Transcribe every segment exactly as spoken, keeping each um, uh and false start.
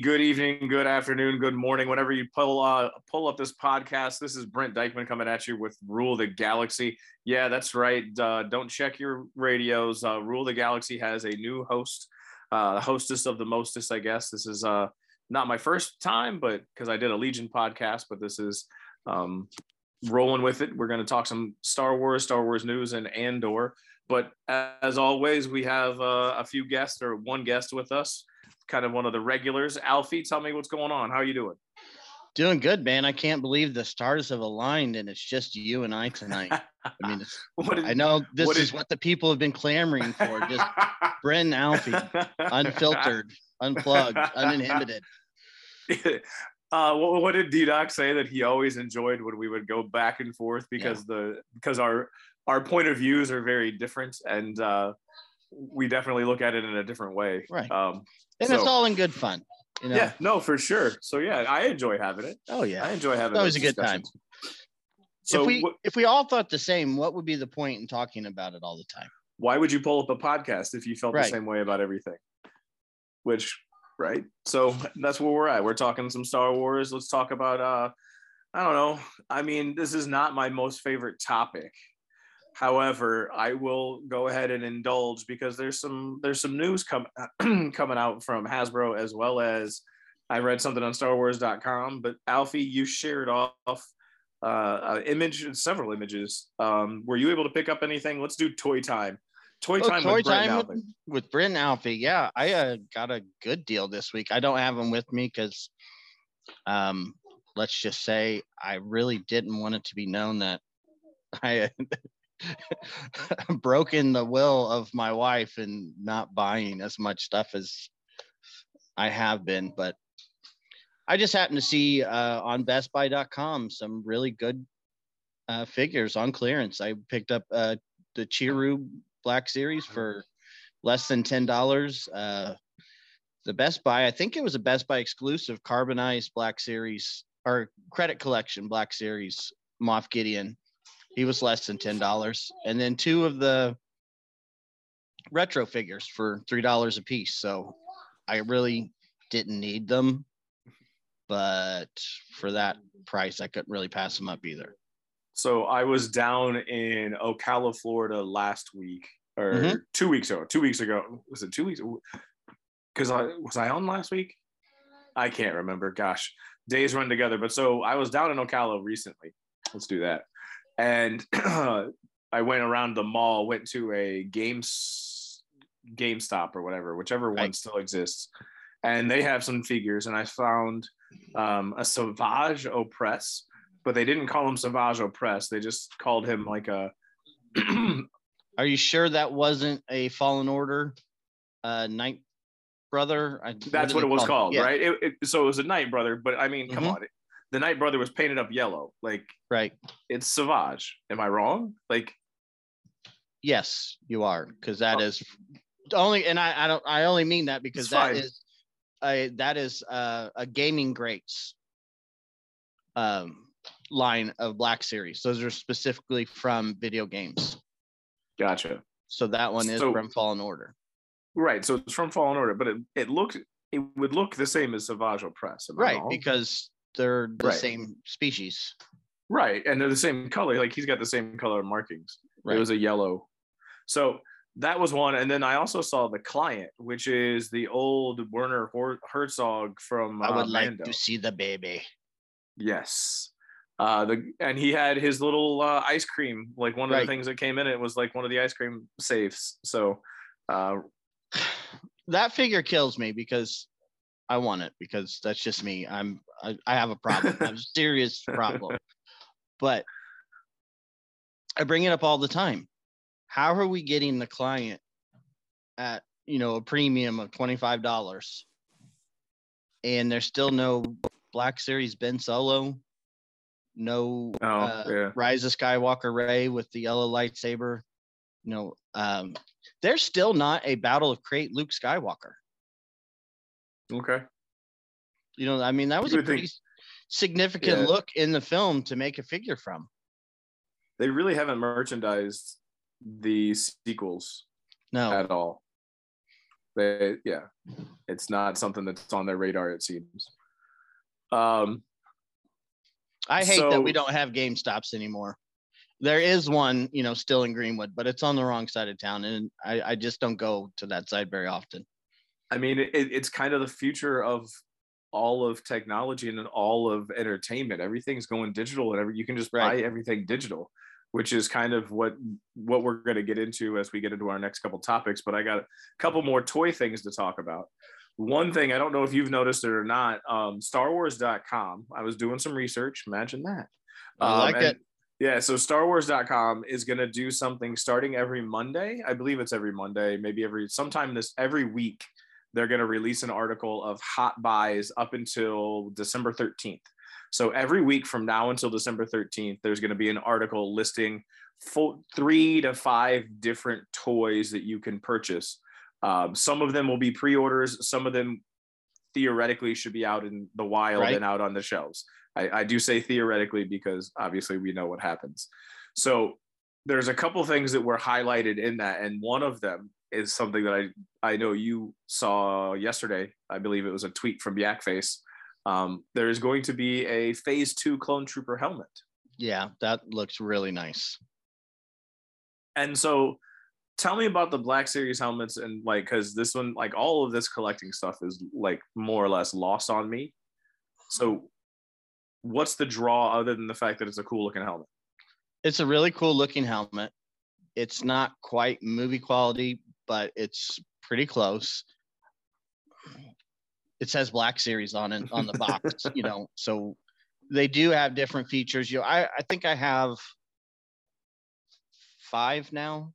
Good evening, good afternoon, good morning. Whenever you pull uh, pull up this podcast, this is Brent Dykeman coming at you with Rule the Galaxy. Yeah, that's right. Uh, don't check your radios. Uh, Rule the Galaxy has a new host, uh, hostess of the mostest, I guess. This is uh, not my first time, but because I did a Legion podcast, but this is um, rolling with it. We're going to talk some Star Wars, Star Wars news, and Andor. But as always, we have uh, a few guests or one guest with us. Kind of one of the regulars. Alfie, tell me what's going on. How are you doing? Doing good, man. I can't believe the stars have aligned and it's just you and I tonight. I mean, what is, I know this what is, is what the people have been clamoring for. Just Brent and Alfie, unfiltered, unplugged, uninhibited. Uh, what, what did D-Doc say that he always enjoyed when we would go back and forth because yeah. the because our our point of views are very different and uh, we definitely look at it in a different way. Right. Um, And so, it's all in good fun, you know? Yeah, no, for sure. So, yeah, I enjoy having it. Oh, yeah. I enjoy having it. That was a good time. So if we, wh- if we all thought the same, what would be the point in talking about it all the time? Why would you pull up a podcast if you felt right. the same way about everything? Which, right? So that's where we're at. We're talking some Star Wars. Let's talk about, uh, I don't know. I mean, this is not my most favorite topic. However, I will go ahead and indulge because there's some there's some news com- coming out from Hasbro, as well as I read something on Star Wars dot com. But Alfie, you shared off uh, an image, several images. Um, were you able to pick up anything? Let's do toy time. Toy oh, time toy with Brent Alfie. With, with Brent Alfie, yeah. I uh, got a good deal this week. I don't have them with me because, um, let's just say, I really didn't want it to be known that I... broken the will of my wife and not buying as much stuff as I have been, but I just happened to see uh, on Best Buy dot com some really good uh, figures on clearance. I picked up uh, the Chiru Black Series for less than ten dollars. Uh, the Best Buy, I think it was a Best Buy exclusive carbonized Black Series or Credit Collection Black Series Moff Gideon. He was less than ten dollars. And then two of the retro figures for three dollars a piece. So I really didn't need them. But for that price, I couldn't really pass them up either. So I was down in Ocala, Florida last week or mm-hmm. two weeks ago. Two weeks ago. Was it two weeks? Because I was I on last week? I can't remember. Gosh, days run together. But so I was down in Ocala recently. Let's do that. And uh, I went around the mall, went to a games, GameStop or whatever, whichever one right. still exists. And they have some figures. And I found um, a Savage Opress, but they didn't call him Savage Opress. They just called him like a... Are you sure that wasn't a Fallen Order uh, Night Brother? I, That's what, what it was called, yeah. right? It, it, so it was a Night Brother, but I mean, come mm-hmm. on. The Night Brother was painted up yellow. Like, right. It's Savage. Am I wrong? Like, yes, you are. Because that oh. is only, and I, I don't, I only mean that because that is, a, that is uh, a Gaming Greats um, line of Black Series. Those are specifically from video games. Gotcha. So that one is so, from Fallen Order. Right. So it's from Fallen Order, but it, it looked, it would look the same as Savage Opress. Am I wrong? Right. Because they're the right. same species. Right. And they're the same color. Like he's got the same color markings. Right. It was a yellow. So that was one. And then I also saw the Client, which is the old Werner Herzog from I would uh, like Mando. To see the baby. Yes. Uh, the and he had his little uh, ice cream. Like one of right. the things that came in it was like one of the ice cream safes. So uh, that figure kills me because I want it, because that's just me. I'm I, I have a problem. I have a serious problem. But I bring it up all the time. How are we getting the client at, you know, a premium of twenty-five dollars, and there's still no Black Series Ben Solo, no oh, uh, yeah. Rise of Skywalker Rey with the yellow lightsaber? You know, um, there's still not a Battle of Crate Luke Skywalker. Okay. You know, I mean, that was a pretty think, significant yeah. look in the film to make a figure from. They really haven't merchandised the sequels no. at all. They, yeah, it's not something that's on their radar, it seems. Um, I hate so, that we don't have GameStops anymore. There is one, you know, still in Greenwood, but it's on the wrong side of town, and I, I just don't go to that side very often. I mean, it, it's kind of the future of all of technology and all of entertainment. Everything's going digital, and every, you can just right. buy everything digital, which is kind of what what we're going to get into as we get into our next couple topics. But I got a couple more toy things to talk about. One thing, I don't know if you've noticed it or not, um, Star Wars dot com. I was doing some research. Imagine that. Um, I like and, it. Yeah, so Star Wars dot com is going to do something starting every Monday. I believe it's every Monday, maybe every sometime this every week. They're going to release an article of hot buys up until December thirteenth. So every week from now until December thirteenth, there's going to be an article listing full, three to five different toys that you can purchase. Um, some of them will be pre-orders. Some of them theoretically should be out in the wild right. and out on the shelves. I, I do say theoretically because obviously we know what happens. So there's a couple things that were highlighted in that. And one of them is something that I, I know you saw yesterday. I believe it was a tweet from Yakface. Um, there is going to be a phase two clone trooper helmet. Yeah, that looks really nice. And so tell me about the Black Series helmets, and like, because this one, like all of this collecting stuff is like more or less lost on me. So what's the draw other than the fact that it's a cool looking helmet? It's a really cool looking helmet. It's not quite movie quality, but it's pretty close. It says Black Series on it on the box, you know. So they do have different features. You know, I, I think I have five now,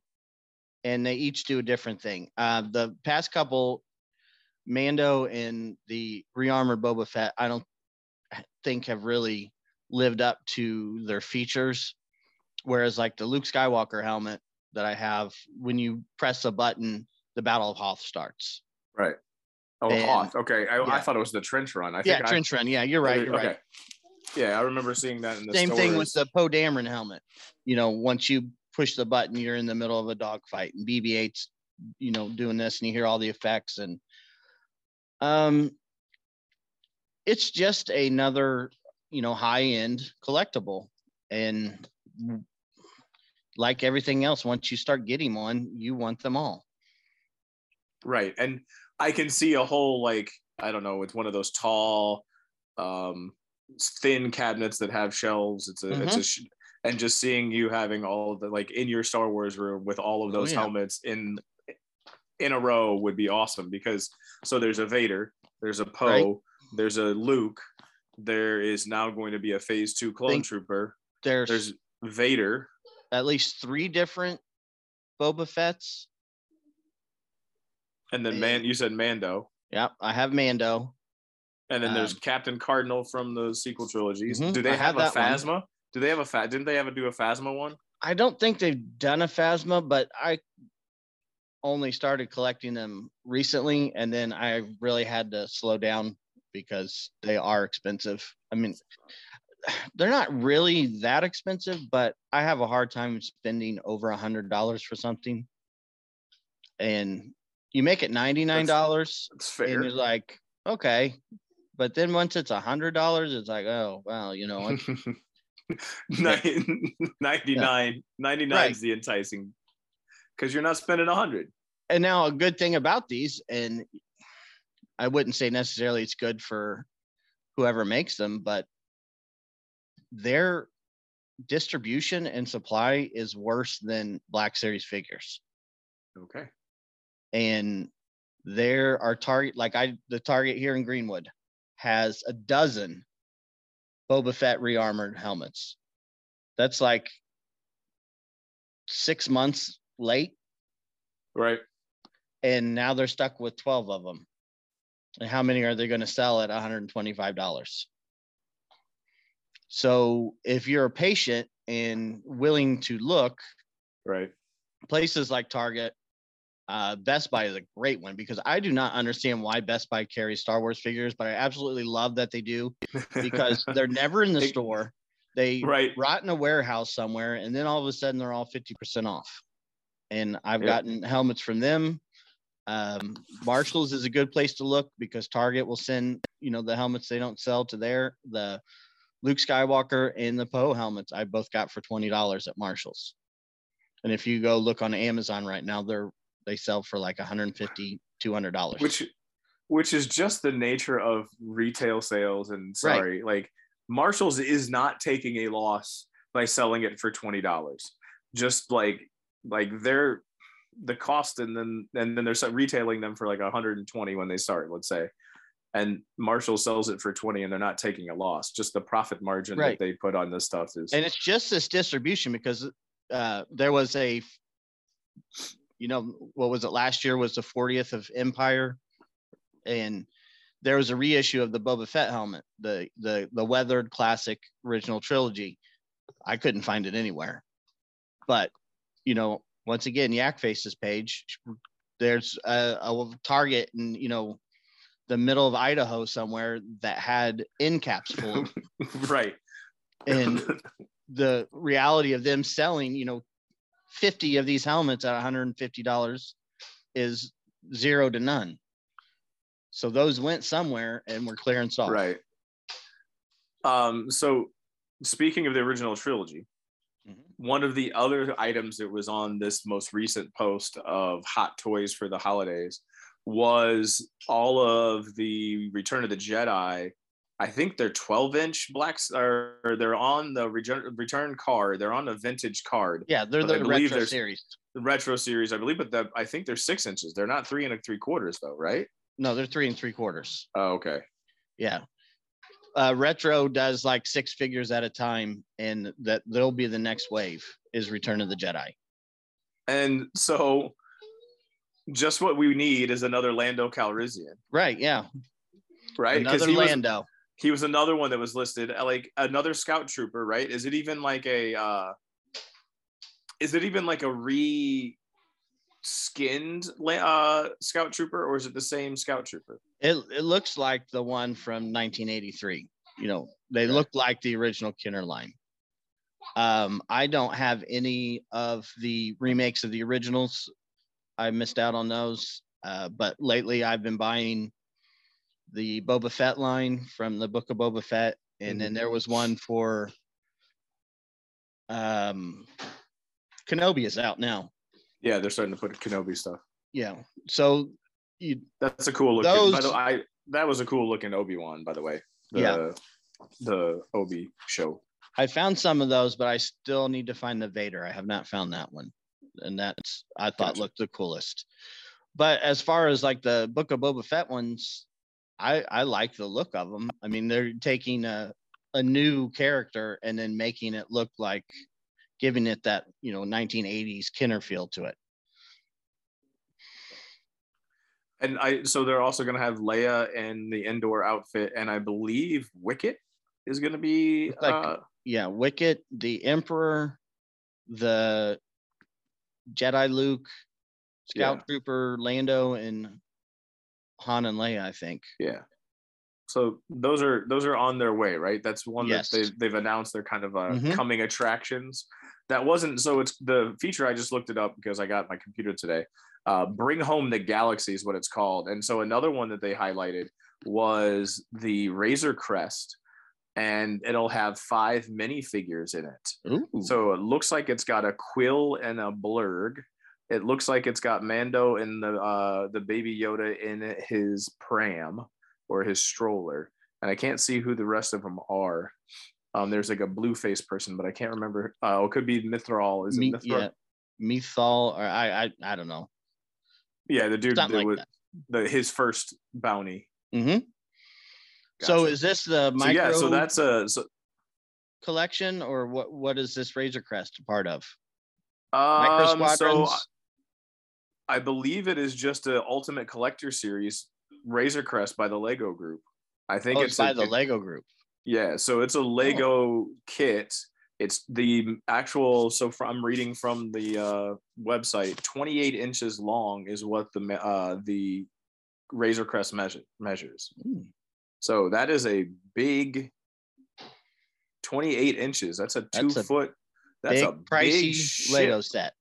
and they each do a different thing. Uh, the past couple, Mando and the rearmored Boba Fett, I don't think have really lived up to their features. Whereas like the Luke Skywalker helmet that I have, when you press a button, the Battle of Hoth starts. Right. Oh, and, Hoth. Okay. I, yeah. I thought it was the trench run. I think yeah, I, trench run. Yeah, you're right. You're okay. right. Yeah, I remember seeing that in the same stores. Thing with the Poe Dameron helmet. You know, once you push the button, you're in the middle of a dogfight, and B B eight's, you know, doing this, and you hear all the effects, and um, it's just another, you know, high-end collectible, and like everything else, once you start getting one, you want them all. Right. And I can see a whole, like, I don't know, it's one of those tall, um, thin cabinets that have shelves. It's a, mm-hmm. it's a sh- and just seeing you having all of the, like, in your Star Wars room with all of those oh, yeah. helmets in, in a row would be awesome, because so there's a Vader, there's a Poe, right. there's a Luke, there is now going to be a phase two clone Think trooper. There's, there's Vader. At least three different Boba Fett's. And then man, you said Mando. Yep, I have Mando. And then um, there's Captain Cardinal from the sequel trilogies. Mm-hmm, do they have, have a Phasma? One. Do they have a Phasma? Didn't they ever do a Phasma one? I don't think they've done a Phasma, but I only started collecting them recently, and then I really had to slow down because they are expensive. I mean, they're not really that expensive, but I have a hard time spending over a hundred dollars for something. And you make it ninety-nine dollars. That's, that's fair. And you're like, okay. But then once it's a hundred dollars, it's like, oh, well, you know what? ninety-nine, ninety-nine right. is the enticing, because you're not spending a hundred. And now a good thing about these, and I wouldn't say necessarily it's good for whoever makes them, but their distribution and supply is worse than Black Series figures. Okay. And there are Target, like I, the Target here in Greenwood has a dozen Boba Fett rearmored helmets. That's like six months late. Right. And now they're stuck with twelve of them. And how many are they going to sell at one hundred twenty-five dollars? So if you're a patient and willing to look, right, places like Target, uh, Best Buy is a great one, because I do not understand why Best Buy carries Star Wars figures, but I absolutely love that they do, because they're never in the they, store. They right. rot in a warehouse somewhere, and then all of a sudden they're all fifty percent off. And I've yep. gotten helmets from them. Um, Marshall's is a good place to look, because Target will send, you know, the helmets they don't sell to their, the Luke Skywalker and the Poe helmets I both got for twenty dollars at Marshall's. And if you go look on Amazon right now, they're, they sell for like one hundred fifty, two hundred dollars. Which, which is just the nature of retail sales. And sorry, right. like Marshall's is not taking a loss by selling it for twenty dollars. Just like, like they're, the cost, and then and then they're retailing them for like one hundred twenty when they start, let's say, and Marshall sells it for twenty, and they're not taking a loss. Just the profit margin right. that they put on this stuff is, and it's just this distribution, because uh there was a, you know, what was it, last year was the fortieth of Empire, and there was a reissue of the Boba Fett helmet, the the the weathered classic original trilogy. I couldn't find it anywhere, but you know, once again, Yak Face's page, there's a, a Target in, you know, the middle of Idaho somewhere that had end caps full. Right. And the reality of them selling, you know, fifty of these helmets at one hundred fifty dollars is zero to none. So those went somewhere and were clearance off. Right. Um, so speaking of the original trilogy, one of the other items that was on this most recent post of hot toys for the holidays was all of the Return of the Jedi. I think they're twelve inch blacks, or they're on the return card. They're on a vintage card. Yeah, they're the retro series. Retro series, I believe, but the, I think they're six inches. They're not three and three quarters, though, right? No, they're three and three quarters. Oh, okay. Yeah. Uh, retro does like six figures at a time, and that they'll be the next wave is Return of the Jedi. And so just what we need is another Lando Calrissian. Right. Yeah. Right. Another he Lando. Was, he was another one that was listed, like another Scout Trooper, right? Is it even like a, uh, is it even like a re skinned uh, Scout Trooper, or is it the same Scout Trooper? It, it looks like the one from nineteen eighty-three. You know, they look like the original Kenner line. Um, I don't have any of the remakes of the originals. I missed out on those. Uh, but lately I've been buying the Boba Fett line from the Book of Boba Fett. And mm-hmm. then there was one for um, Kenobi is out now. Yeah, they're starting to put Kenobi stuff. Yeah. So you, that's a cool looking. Those, by the way, I, that was a cool looking Obi-Wan, by the way. The, yeah. The Obi show. I found some of those, but I still need to find the Vader. I have not found that one. And that's, I thought, gotcha. Looked the coolest. But as far as like the Book of Boba Fett ones, I, I like the look of them. I mean, they're taking a, a new character and then making it look like, giving it that, you know, nineteen eighties Kenner feel to it. And I, so they're also going to have Leia in the Andor outfit, and I believe Wicket is going to be like, uh, yeah, Wicket, the Emperor, the Jedi Luke, Scout yeah. Trooper Lando, and Han and Leia, I think. Yeah. So those are those are on their way, right? That's one yes. that they've, they've announced. They're kind of uh, mm-hmm. coming attractions. That wasn't, so it's the feature, I just looked it up because I got my computer today. Uh, Bring Home the Galaxy is what it's called. And so another one that they highlighted was the Razor Crest, and it'll have five minifigures in it. Ooh. So it looks like it's got a Quill and a Blurg. It looks like it's got Mando and the uh, the Baby Yoda in his pram or his stroller, and I can't see who the rest of them are. Um, there's like a blue face person, but I can't remember. Uh, it could be Mithral. Is it Me- Mithral? Yeah. Mithral, or I, I, I don't know. Yeah, the dude that like was the his first bounty. Mm-hmm. Gotcha. So is this the micro? So yeah, so that's a so, collection, or what? What is this Razor Crest part of? Um, micro squadrons. So I believe it is just an Ultimate Collector Series Razor Crest by the Lego Group. I think oh, it's, it's by a, the Lego Group. Yeah, so it's a Lego oh. kit. It's the actual, so from, I'm reading from the uh, website, twenty-eight inches long is what the uh, the Razor Crest measure, measures. Mm. So that is a big twenty-eight inches. That's a two that's a foot. That's big, a big pricey Lego set.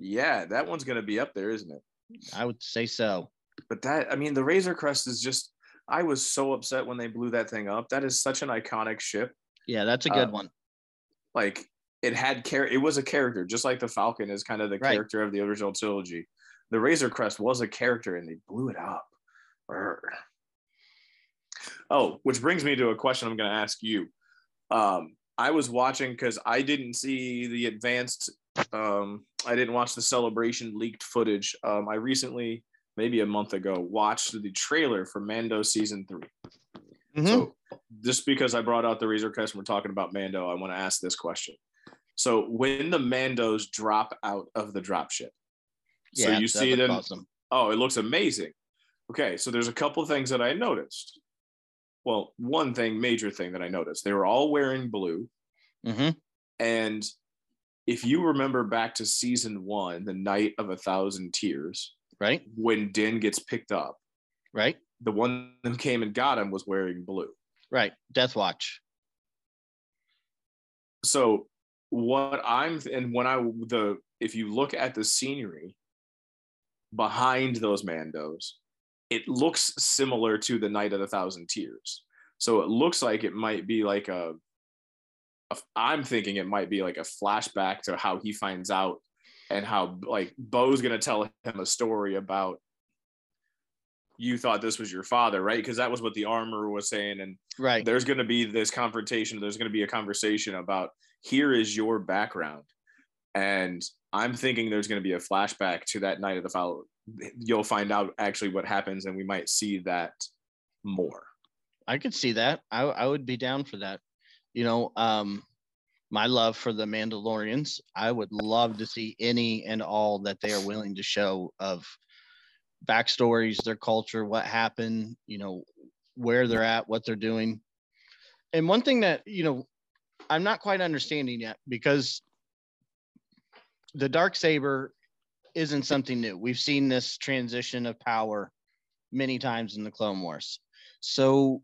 Yeah, that one's going to be up there, isn't it? I would say so. But that, I mean, the Razor Crest is just, I was so upset when they blew that thing up. That is such an iconic ship. Yeah, that's a good uh, one. Like it had care, it was a character, just like the Falcon is kind of the right. character of the original trilogy. The Razor Crest was a character, and they blew it up. Brr. Oh, which brings me to a question I'm going to ask you. Um, I was watching because I didn't see the advanced. Um, I didn't watch the Celebration leaked footage. Um, I recently, maybe a month ago, watched the trailer for Mando season three. Mm-hmm. So just because I brought out the Razor Crest and we're talking about Mando, I want to ask this question. So when the Mandos drop out of the dropship, yeah, so you see them. Awesome. Oh, it looks amazing. Okay, so there's a couple of things that I noticed. Well, one thing, major thing that I noticed, they were all wearing blue. Mm-hmm. And if you remember back to season one, the Night of a Thousand Tears, right? When Din gets picked up, right? The one that came and got him was wearing blue. Right. Death Watch. So what I'm, and when I, the, if you look at the scenery behind those Mandos, it looks similar to the Night of the Thousand Tears. So it looks like it might be like a, a I'm thinking it might be like a flashback to how he finds out and how like Bo's going to tell him a story about, you thought this was your father, right? Because that was what the armor was saying. And right. there's going to be this confrontation. There's going to be a conversation about here is your background. And I'm thinking there's going to be a flashback to that night of the follow. You'll find out actually what happens. And we might see that more. I could see that. I, I would be down for that. You know, um, my love for the Mandalorians, I would love to see any and all that they are willing to show of backstories, their culture, what happened, you know, where they're at, what they're doing. And one thing that, you know, I'm not quite understanding yet, because the Darksaber isn't something new. We've seen this transition of power many times in the Clone Wars. So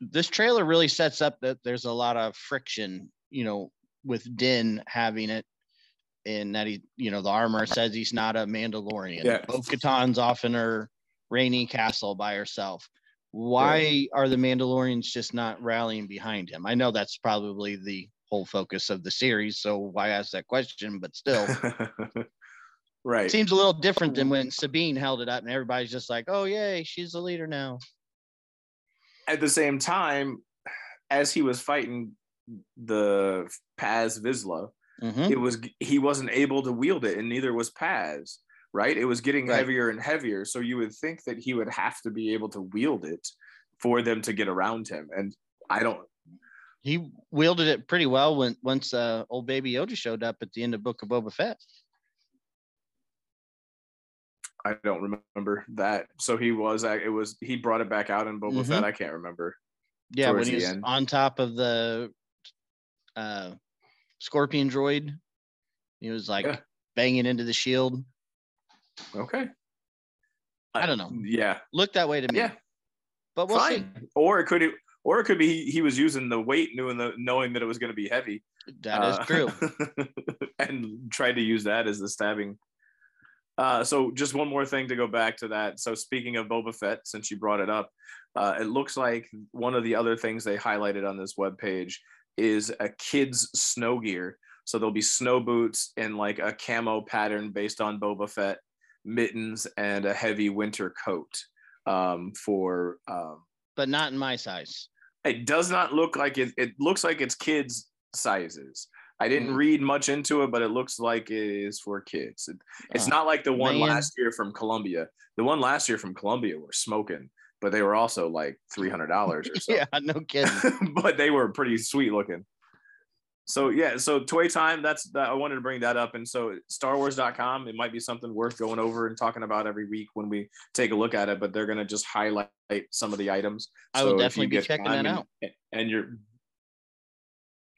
this trailer really sets up that there's a lot of friction, you know, with Din having it. And that he, you know, the armor says he's not a Mandalorian. Yeah. Bo-Katan's off in her rainy castle by herself. Why yeah. are the Mandalorians just not rallying behind him? I know that's probably the whole focus of the series, so why ask that question? But still, right? Seems a little different than when Sabine held it up, and everybody's just like, "Oh yay, she's the leader now." At the same time, as he was fighting the Paz Vizsla. Mm-hmm. It was he wasn't able to wield it, and neither was Paz, right? It was getting right. heavier and heavier, so you would think that he would have to be able to wield it for them to get around him. And I don't. He wielded it pretty well when once uh, old baby Yoda showed up at the end of Book of Boba Fett. I don't remember that. So he was. It was he brought it back out in Boba mm-hmm. Fett. I can't remember. Yeah, when he was end. on top of the. Uh, Scorpion droid. He was like yeah. banging into the shield. Okay. I don't know. Yeah. Looked that way to me. Yeah. But we'll Fine. see. Or it could or it could be he, he was using the weight knowing, the, knowing that it was going to be heavy. That uh, is true. And tried to use that as the stabbing. Uh, so just one more thing to go back to that. So speaking of Boba Fett, since you brought it up, uh, it looks like one of the other things they highlighted on this webpage is a kid's snow gear. So there'll be snow boots and like a camo pattern based on Boba Fett, mittens, and a heavy winter coat um, for... Um, but not in my size. It does not look like it. It looks like it's kids' sizes. I didn't mm. read much into it, but it looks like it is for kids. It, it's oh, not like the one man. last year from Columbia. The one last year from Columbia were smoking, but they were also like three hundred dollars or so. Yeah, no kidding. But they were pretty sweet looking. So, yeah, so toy time, that's that, I wanted to bring that up. And so Star Wars dot com, it might be something worth going over and talking about every week when we take a look at it, but they're going to just highlight some of the items. I will so definitely be checking that out. And, and you're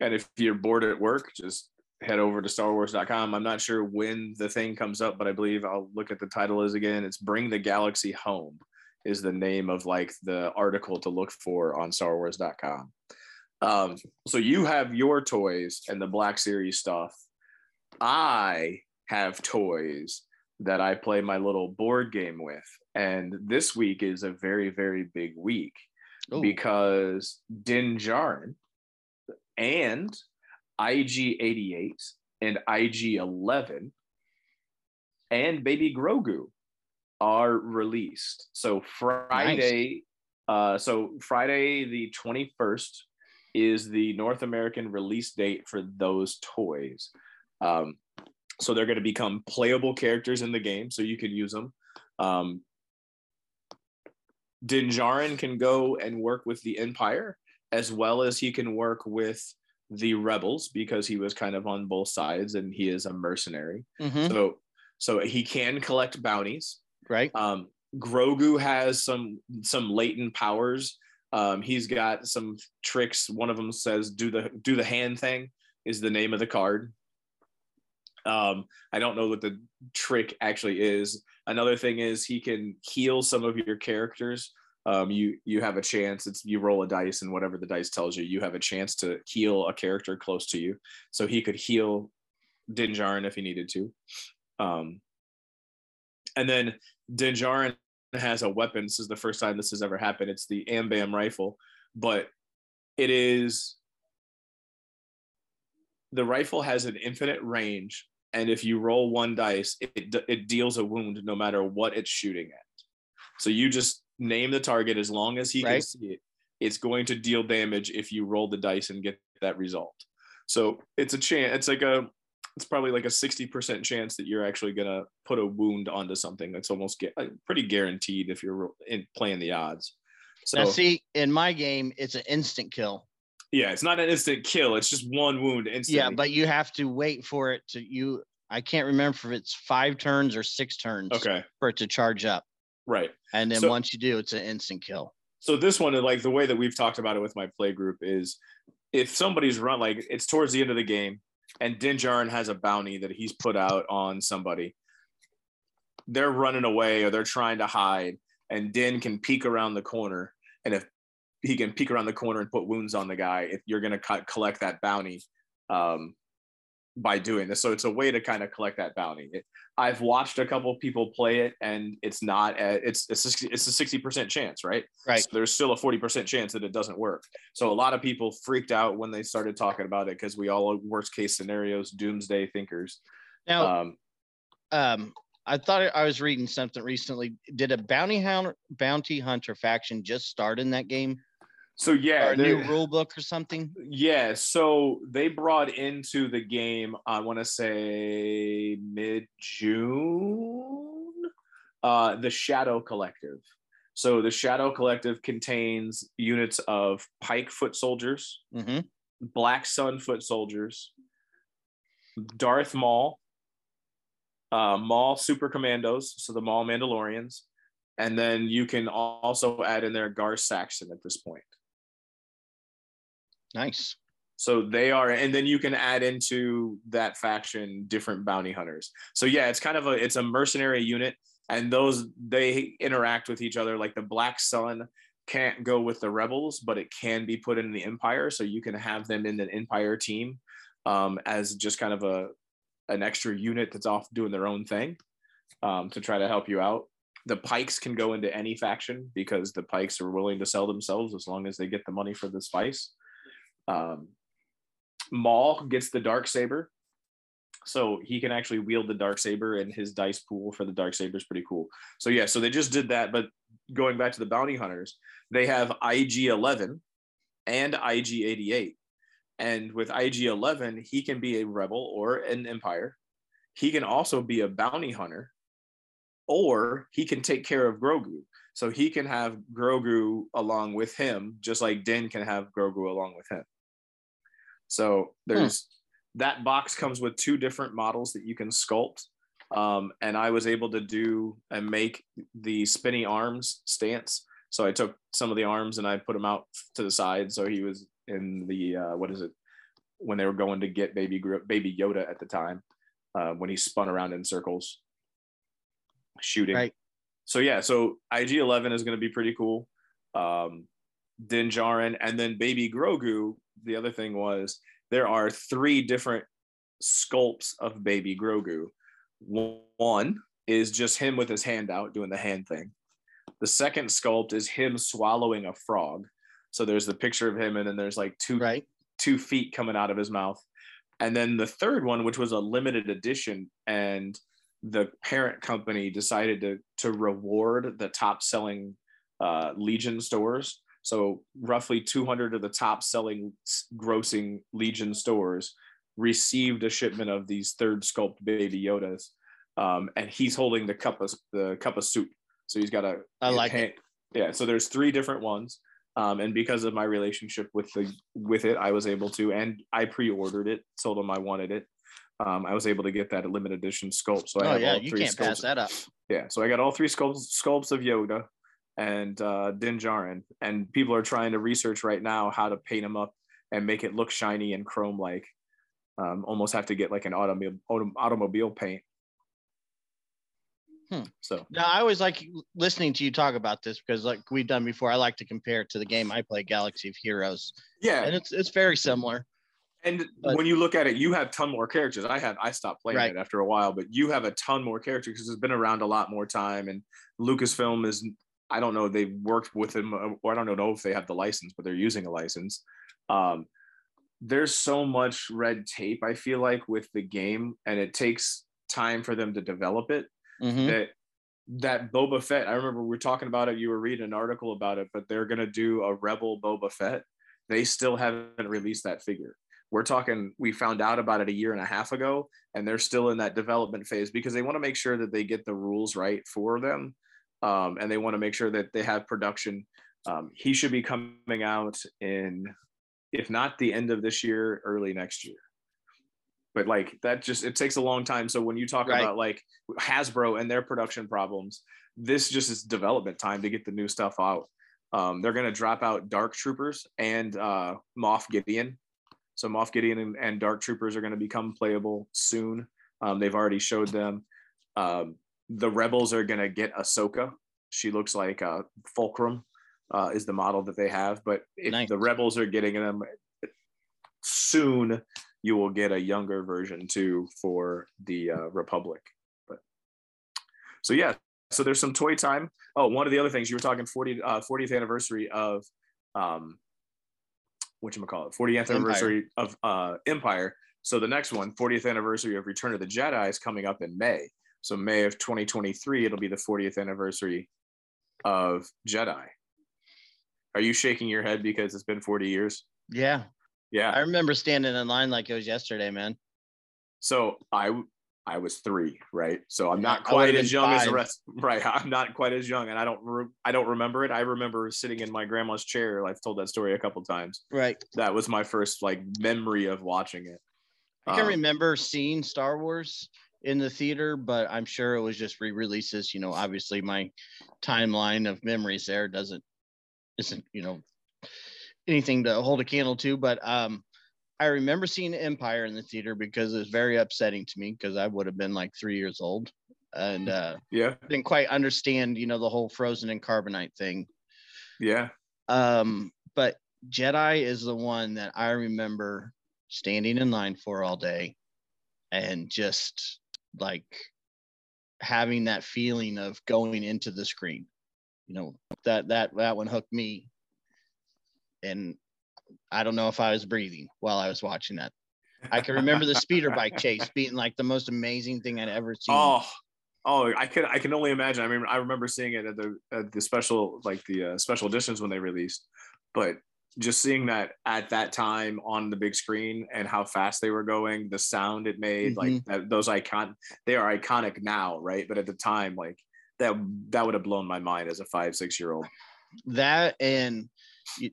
and if you're bored at work, just head over to Star Wars dot com. I'm not sure when the thing comes up, but I believe I'll look at the title is again. It's Bring the Galaxy Home is the name of like the article to look for on Star Wars dot com. Um, so you have your toys and the Black Series stuff. I have toys that I play my little board game with. And this week is a very, very big week. Ooh. Because Din Djarin and I G eighty-eight and I G eleven and Baby Grogu are released. So Friday, nice. uh, so Friday the twenty-first is the North American release date for those toys. Um, so they're going to become playable characters in the game, so you can use them. Um, Din Djarin can go and work with the Empire, as well as he can work with the Rebels, because he was kind of on both sides, and he is a mercenary. Mm-hmm. So, so he can collect bounties. Right. Um, Grogu has some some latent powers. Um, he's got some tricks. One of them says, do the do the hand thing is the name of the card. Um, I don't know what the trick actually is. Another thing is he can heal some of your characters. Um, you you have a chance. It's you roll a dice, and whatever the dice tells you, you have a chance to heal a character close to you. So he could heal Din Djarin if he needed to. Um, and then Din Djarin has a weapon. This is the first time this has ever happened. It's the Ambam rifle, but it is the rifle has an infinite range, and if you roll one dice, it it deals a wound no matter what it's shooting at. So you just name the target as long as he right. can see it. It's going to deal damage if you roll the dice and get that result. So it's a chance. It's like a It's probably like a sixty percent chance that you're actually going to put a wound onto something. That's almost get, pretty guaranteed if you're in, playing the odds. So now see, in my game, it's an instant kill. Yeah, it's not an instant kill. It's just one wound instantly. Yeah, but you have to wait for it to you. I can't remember if it's five turns or six turns okay. for it to charge up. Right. And then so, once you do, it's an instant kill. So this one, like the way that we've talked about it with my play group is if somebody's run, like it's towards the end of the game, and Din Djarin has a bounty that he's put out on somebody. They're running away or they're trying to hide, and Din can peek around the corner. And if he can peek around the corner and put wounds on the guy, if you're going to collect that bounty um, by doing this. So it's a way to kind of collect that bounty. It, I've watched a couple of people play it, and it's not a, it's it's a, it's a sixty percent chance, right? Right. So there's still a forty percent chance that it doesn't work. So a lot of people freaked out when they started talking about it because we all are worst case scenarios, doomsday thinkers. Now, um, um, I thought I was reading something recently. Did a bounty hunter bounty hunter faction just start in that game? So yeah, or a new rule book or something. Yeah, so they brought into the game, I want to say mid June, uh, the Shadow Collective. So the Shadow Collective contains units of Pike foot soldiers, mm-hmm. Black Sun foot soldiers, Darth Maul, uh, Maul Super Commandos, so the Maul Mandalorians, and then you can also add in there Gar Saxon at this point. Nice. So they are, and then you can add into that faction different bounty hunters. So yeah, it's kind of a it's a mercenary unit, and those they interact with each other. Like the Black Sun can't go with the Rebels, but it can be put in the Empire, so you can have them in an Empire team um, as just kind of a an extra unit that's off doing their own thing um, to try to help you out. The Pikes can go into any faction because the Pikes are willing to sell themselves as long as they get the money for the spice. Um, Maul gets the Darksaber, so he can actually wield the Darksaber, and his dice pool for the Darksaber is pretty cool. So yeah, so they just did that. But going back to the bounty hunters, they have I G eleven, and I G eighty-eight. And with I G eleven, he can be a rebel or an Empire. He can also be a bounty hunter, or he can take care of Grogu. So he can have Grogu along with him, just like Din can have Grogu along with him. So there's hmm. that box comes with two different models that you can sculpt. Um, and I was able to do and make the spinny arms stance. So I took some of the arms and I put them out to the side. So he was in the, uh, what is it? When they were going to get baby, baby Yoda at the time, uh, when he spun around in circles shooting. Right. So yeah, so I G eleven is going to be pretty cool. Um, Din Djarin, and then baby Grogu. The other thing was there are three different sculpts of baby Grogu. One is just him with his hand out doing the hand thing. The second sculpt is him swallowing a frog. So there's the picture of him, and then there's like two, right. two feet coming out of his mouth. And then the third one, which was a limited edition, and the parent company decided to, to reward the top selling uh, Legion stores. So roughly two hundred of the top selling grossing Legion stores received a shipment of these third sculpt baby Yodas. Um, and he's holding the cup of the cup of soup. So he's got a, I like hand, it. Yeah. So there's three different ones. Um, and because of my relationship with the, with it, I was able to, and I pre-ordered it, told them I wanted it. Um, I was able to get that limited edition sculpt. So I oh, have yeah, all three you can't sculpts. Pass that up. Yeah. So I got all three sculpts, sculpts of Yoda and uh, Din Djarin. And people are trying to research right now how to paint them up and make it look shiny and chrome-like. Um, almost have to get like an automobile autom- automobile paint. Hmm. So now I always like listening to you talk about this because, like we've done before, I like to compare it to the game I play, Galaxy of Heroes. Yeah, and it's it's very similar. And but, when you look at it, you have a ton more characters. I have I stopped playing right. it after a while, but you have a ton more characters because it's been around a lot more time. And Lucasfilm is, I don't know, they've worked with them, or I don't know if they have the license, but they're using a license. Um, there's so much red tape, I feel like, with the game, and it takes time for them to develop it. Mm-hmm. That that Boba Fett, I remember we were talking about it, you were reading an article about it, but they're going to do a Rebel Boba Fett. They still haven't released that figure. We're talking, we found out about it a year and a half ago, and they're still in that development phase because they want to make sure that they get the rules right for them, um, and they want to make sure that they have production. Um, he should be coming out in, if not the end of this year, early next year. But like that just, it takes a long time. So when you talk right. about like Hasbro and their production problems, this just is development time to get the new stuff out. Um, they're going to drop out Dark Troopers and uh, Moff Gideon. So Moff Gideon and, and Dark Troopers are going to become playable soon. Um, they've already showed them. Um, the Rebels are going to get Ahsoka. She looks like uh, Fulcrum uh, is the model that they have. But if nice. The Rebels are getting them soon, you will get a younger version too for the uh, Republic. But so yeah, so there's some toy time. Oh, one of the other things you were talking forty, uh, fortieth anniversary of, um, whatchamacallit, fortieth anniversary Empire. of uh, Empire. So the next one, fortieth anniversary of Return of the Jedi is coming up in May. So May of twenty twenty-three, it'll be the fortieth anniversary of Jedi. Are you shaking your head because it's been forty years? Yeah. Yeah, I remember standing in line like it was yesterday, man. So I, I was three, right? So I'm not quite as young five. as the rest, right? I'm not quite as young, and I don't, re- I don't remember it. I remember sitting in my grandma's chair. I've told that story a couple times. Right. That was my first like memory of watching it. I can um, remember seeing Star Wars in the theater, but I'm sure it was just re-releases. You know, obviously my timeline of memories there doesn't, isn't, you know. anything to hold a candle to, but um, I remember seeing Empire in the theater because it was very upsetting to me because I would have been like three years old and uh, yeah, didn't quite understand, you know, the whole frozen and carbonite thing. Yeah. Um, but Jedi is the one that I remember standing in line for all day and just like having that feeling of going into the screen. You know, that that that one hooked me. And I don't know if I was breathing while I was watching that. I can remember the speeder bike chase being like the most amazing thing I'd ever seen. Oh, oh, I could, I can only imagine. I mean, I remember seeing it at the at the special, like the uh, special editions when they released. But just seeing that at that time on the big screen and how fast they were going, the sound it made, mm-hmm. like that, those icon, they are iconic now, right? But at the time, like that, that would have blown my mind as a five, six year old. That and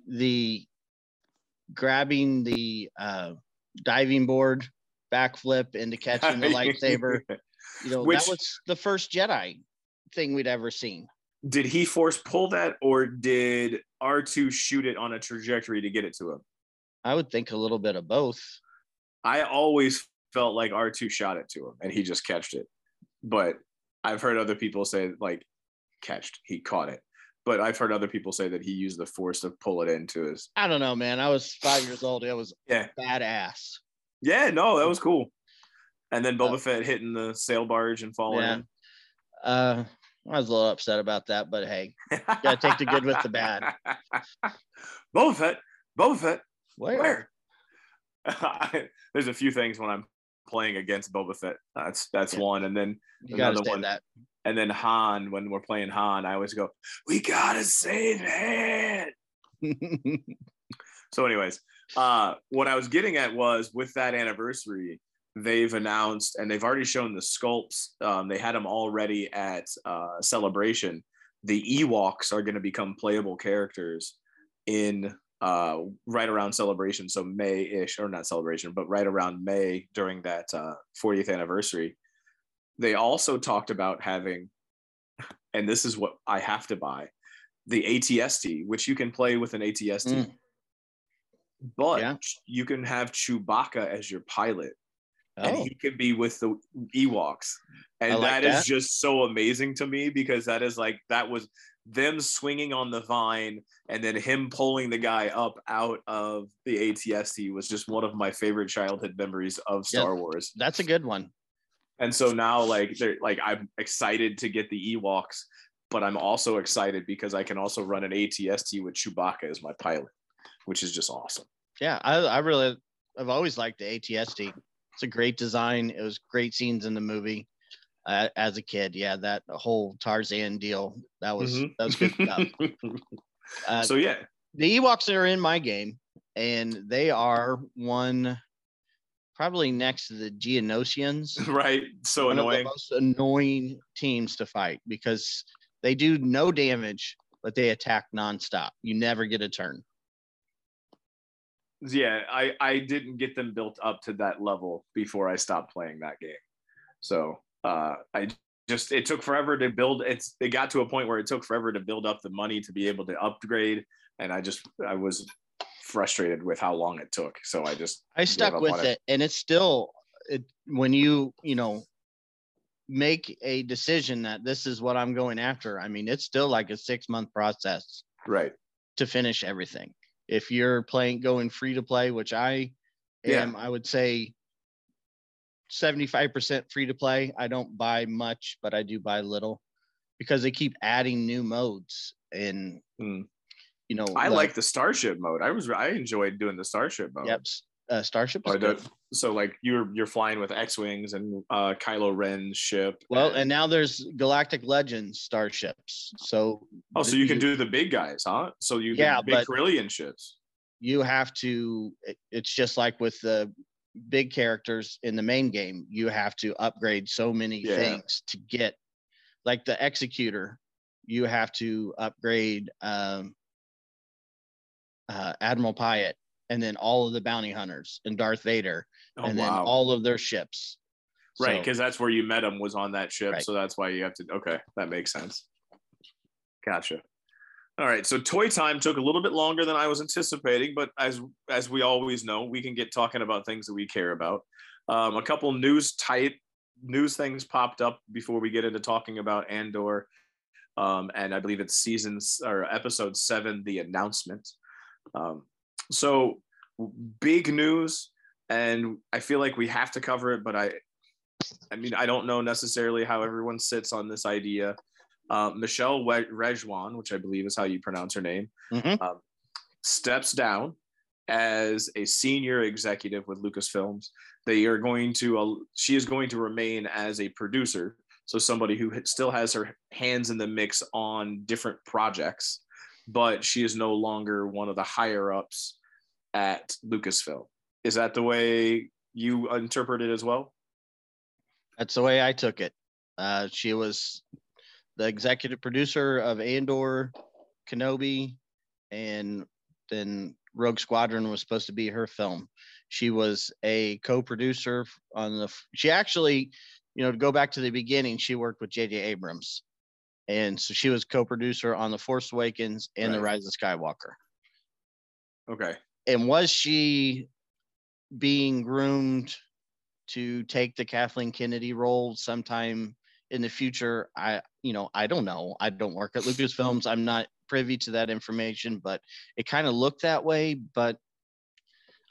the grabbing the uh, diving board, backflip into catching the lightsaber, you know, Which, that was the first Jedi thing we'd ever seen. Did he force pull that, or did R two shoot it on a trajectory to get it to him? I would think a little bit of both. I always felt like R two shot it to him and he just catched it. But I've heard other people say, like, catched, he caught it. But I've heard other people say that he used the force to pull it into his... I don't know, man. I was five years old. It was yeah. badass. Yeah, no, that was cool. And then Boba uh, Fett hitting the sail barge and falling yeah. in. Uh, I was a little upset about that, but hey, gotta take the good with the bad. Boba Fett, Boba Fett, where? where? There's a few things when I'm playing against Boba Fett. That's that's yeah. one, and then you gotta save one. That. And then Han, when we're playing Han, I always go, "We gotta save it." So, anyways, uh, what I was getting at was with that anniversary. They've announced, and they've already shown the sculpts. Um, they had them all ready at uh, Celebration. The Ewoks are going to become playable characters in uh, right around Celebration, so May-ish, or not Celebration, but right around May during that uh, fortieth anniversary. They also talked about having, and this is what I have to buy, the A T S T, which you can play with an A T S T, mm. but yeah. you can have Chewbacca as your pilot. Oh. And he could be with the Ewoks. And like that, that is just so amazing to me, because that is like, that was them swinging on the vine and then him pulling the guy up out of the A T S T was just one of my favorite childhood memories of Star yeah, Wars. That's a good one. And so now like, they're like, I'm excited to get the Ewoks, but I'm also excited because I can also run an A T S T with Chewbacca as my pilot, which is just awesome. Yeah. I, I really, I've always liked the A T S T. It's a great design. It was great scenes in the movie uh, as a kid. Yeah, that whole Tarzan deal. That was mm-hmm. that was good stuff. Uh, so yeah, the Ewoks are in my game, and they are one probably next to the Geonosians. Right. So one annoying. Of the most annoying teams to fight because they do no damage, but they attack nonstop. You never get a turn. Yeah, I, I didn't get them built up to that level before I stopped playing that game. So uh, I just, it took forever to build. It's, it got to a point where it took forever to build up the money to be able to upgrade. And I just, I was frustrated with how long it took. So I just. I stuck with it. it. And it's still, it, when you, you know, make a decision that this is what I'm going after. I mean, it's still like a six month process. Right. To finish everything. If you're playing, going free to play, which I am, yeah. I would say seventy-five percent free to play. I don't buy much, but I do buy little because they keep adding new modes. And, mm. you know, I like, like the Starship mode. I was, I enjoyed doing the Starship mode. Yep. Uh, Starship. Oh, the, so like you're, you're flying with X-Wings and uh, Kylo Ren's ship. Well, and, and now there's Galactic Legends starships. So. Oh, so you, you can do the big guys, huh? So you yeah, do big Carillion ships. You have to, it, it's just like with the big characters in the main game, you have to upgrade so many yeah. things to get, like the Executor, you have to upgrade um, uh, Admiral Pyatt. And then all of the bounty hunters and Darth Vader, oh, and wow. then all of their ships. Right, because so, that's where you met him was on that ship, right. So that's why you have to. Okay, that makes sense. Gotcha. All right, so Toy Time took a little bit longer than I was anticipating, but as as we always know, we can get talking about things that we care about. Um, a couple news type news things popped up before we get into talking about Andor, um, and I believe it's season or episode seven, the announcement. Um, So big news, and I feel like we have to cover it, but I I mean, I don't know necessarily how everyone sits on this idea. Uh, Michelle we- Rejwan, which I believe is how you pronounce her name, mm-hmm. um, steps down as a senior executive with Lucasfilms. They are going to, uh, she is going to remain as a producer, so somebody who still has her hands in the mix on different projects. but she is no longer one of the higher ups at Lucasfilm. Is that the way you interpret it as well? That's the way I took it. Uh, she was the executive producer of Andor, Kenobi, and then Rogue Squadron was supposed to be her film. She was a co-producer on the, she actually, you know, to go back to the beginning, she worked with J J Abrams. And so she was co-producer on The Force Awakens and right. The Rise of Skywalker. Okay. And was she being groomed to take the Kathleen Kennedy role sometime in the future? I, you know, I don't know. I don't work at Lucasfilms. I'm not privy to that information, but it kind of looked that way. But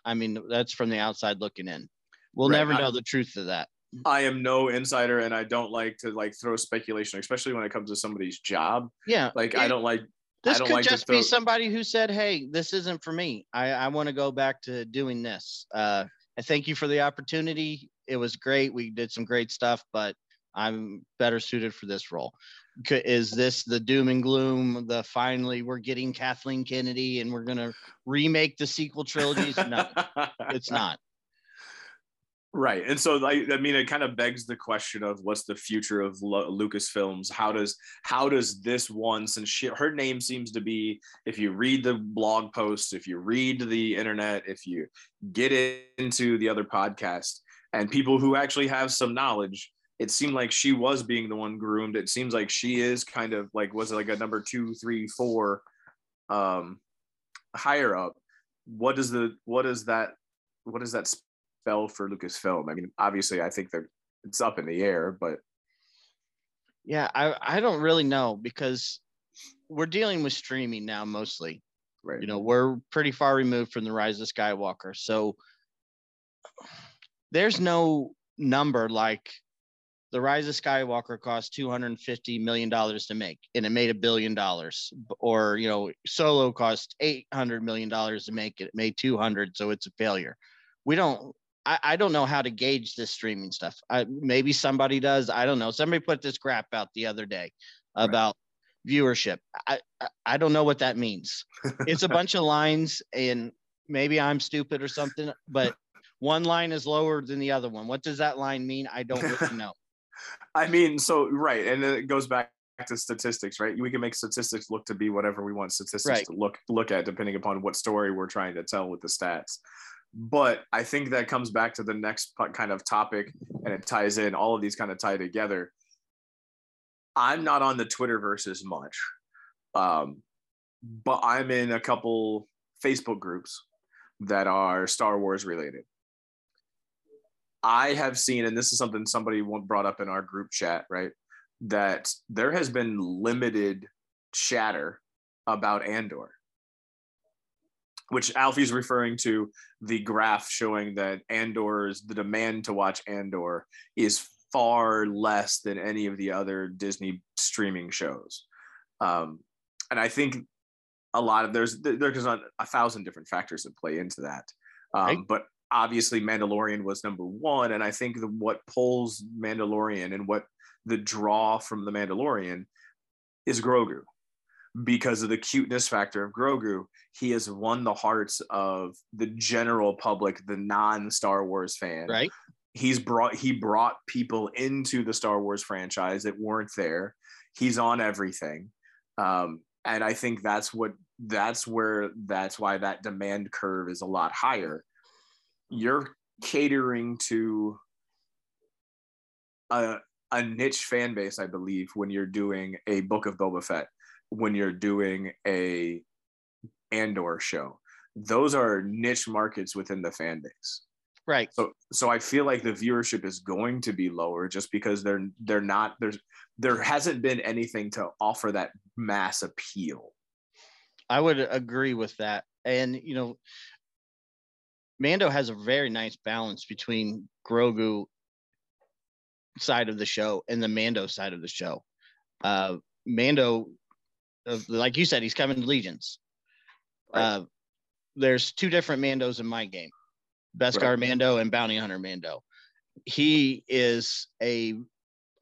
I mean, that's from the outside looking in. We'll right. never know I, the truth of that. I am no insider, and I don't like to like throw speculation, especially when it comes to somebody's job. Yeah. Like it, I don't like. This I don't could like just throw... be somebody who said, hey, this isn't for me. I, I want to go back to doing this. Uh, I thank you for the opportunity. It was great. We did some great stuff, but I'm better suited for this role. Is this the doom and gloom, the finally we're getting Kathleen Kennedy and we're going to remake the sequel trilogies? No, it's not. Right. And so, I, I mean, it kind of begs the question of what's the future of Lo- Lucasfilms? How does how does this one, since she, her name seems to be, if you read the blog posts, if you read the internet, if you get into the other podcasts and people who actually have some knowledge, it seemed like she was being the one groomed. It seems like she is kind of like, was it like a number two, three, four um, higher up? What does the, what is that, what does that spell for Lucasfilm? I mean, obviously I think that it's up in the air, but. Yeah, I, I don't really know because we're dealing with streaming now mostly, right? You know, we're pretty far removed from the Rise of Skywalker. So there's no number like, The Rise of Skywalker cost two hundred fifty million dollars to make, and it made a billion dollars. Or, you know, Solo cost eight hundred million dollars to make it. It made two hundred, so it's a failure. We don't – I don't know how to gauge this streaming stuff. I, maybe somebody does. I don't know. Somebody put this crap out the other day about right. viewership. I, I don't know what that means. It's a bunch of lines, and maybe I'm stupid or something, but one line is lower than the other one. What does that line mean? I don't really know. I mean, so, right. And then it goes back to statistics, right? We can make statistics look to be whatever we want statistics right. to look, look at, depending upon what story we're trying to tell with the stats. But I think that comes back to the next kind of topic, and it ties in, all of these kind of tie together. I'm not on the Twitterverse as much, um, but I'm in a couple Facebook groups that are Star Wars related. I have seen, and this is something somebody brought up in our group chat, right? That there has been limited chatter about Andor, which Alfie's referring to the graph showing that Andor's, the demand to watch Andor is far less than any of the other Disney streaming shows. Um, and I think a lot of there's, there's a, a thousand different factors that play into that. Um, right. But obviously, Mandalorian was number one, and I think the, what pulls Mandalorian and what the draw from the Mandalorian is Grogu. Because of the cuteness factor of Grogu, he has won the hearts of the general public, the non-Star Wars fan. Right. He's brought he brought people into the Star Wars franchise that weren't there. He's on everything, um, and I think that's what that's where that's why that demand curve is a lot higher. You're catering to a, a niche fan base, I believe, when you're doing a Book of Boba Fett, when you're doing a Andor show. Those are niche markets within the fan base. Right. So so I feel like the viewership is going to be lower just because they're they're not there's there hasn't been anything to offer that mass appeal. I would agree with that. And you know, Mando has a very nice balance between Grogu side of the show and the Mando side of the show. Uh, Mando, like you said, he's coming to Legions. Right. Uh, there's two different Mandos in my game, Beskar right. Mando and Bounty Hunter Mando. He is a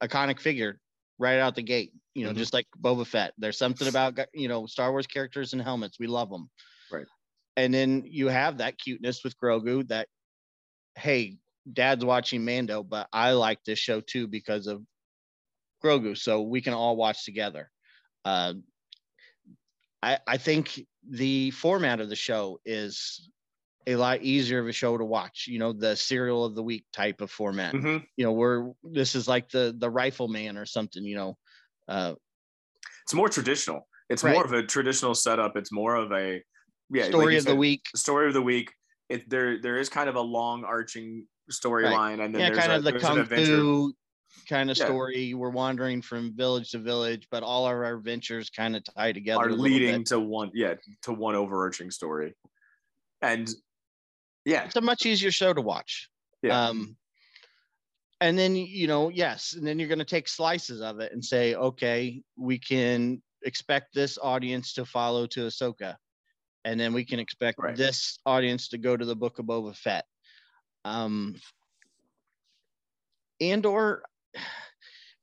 iconic figure right out the gate, you know, mm-hmm. just like Boba Fett. There's something about, you know, Star Wars characters and helmets. We love them. Right. And then you have that cuteness with Grogu that, hey, dad's watching Mando, but I like this show too because of Grogu. So we can all watch together. Uh, I, I think the format of the show is a lot easier of a show to watch, you know, the cereal of the week type of format, mm-hmm. you know, where this is like the, the Rifleman or something, you know, uh, it's more traditional. It's right. more of a traditional setup. It's more of a yeah, story like of said, the week, story of the week. It, there, there is kind of a long arching storyline. Right. And then yeah, there's kind a, of the Kung Fu kind of yeah. story. We're wandering from village to village, but all of our adventures kind of tie together. Are leading to one, yeah, to one overarching story. And yeah, it's a much easier show to watch. Yeah. Um, and then, you know, yes. And then you're going to take slices of it and say, okay, we can expect this audience to follow to Ahsoka. And then we can expect right. this audience to go to the Book of Boba Fett. Um, Andor,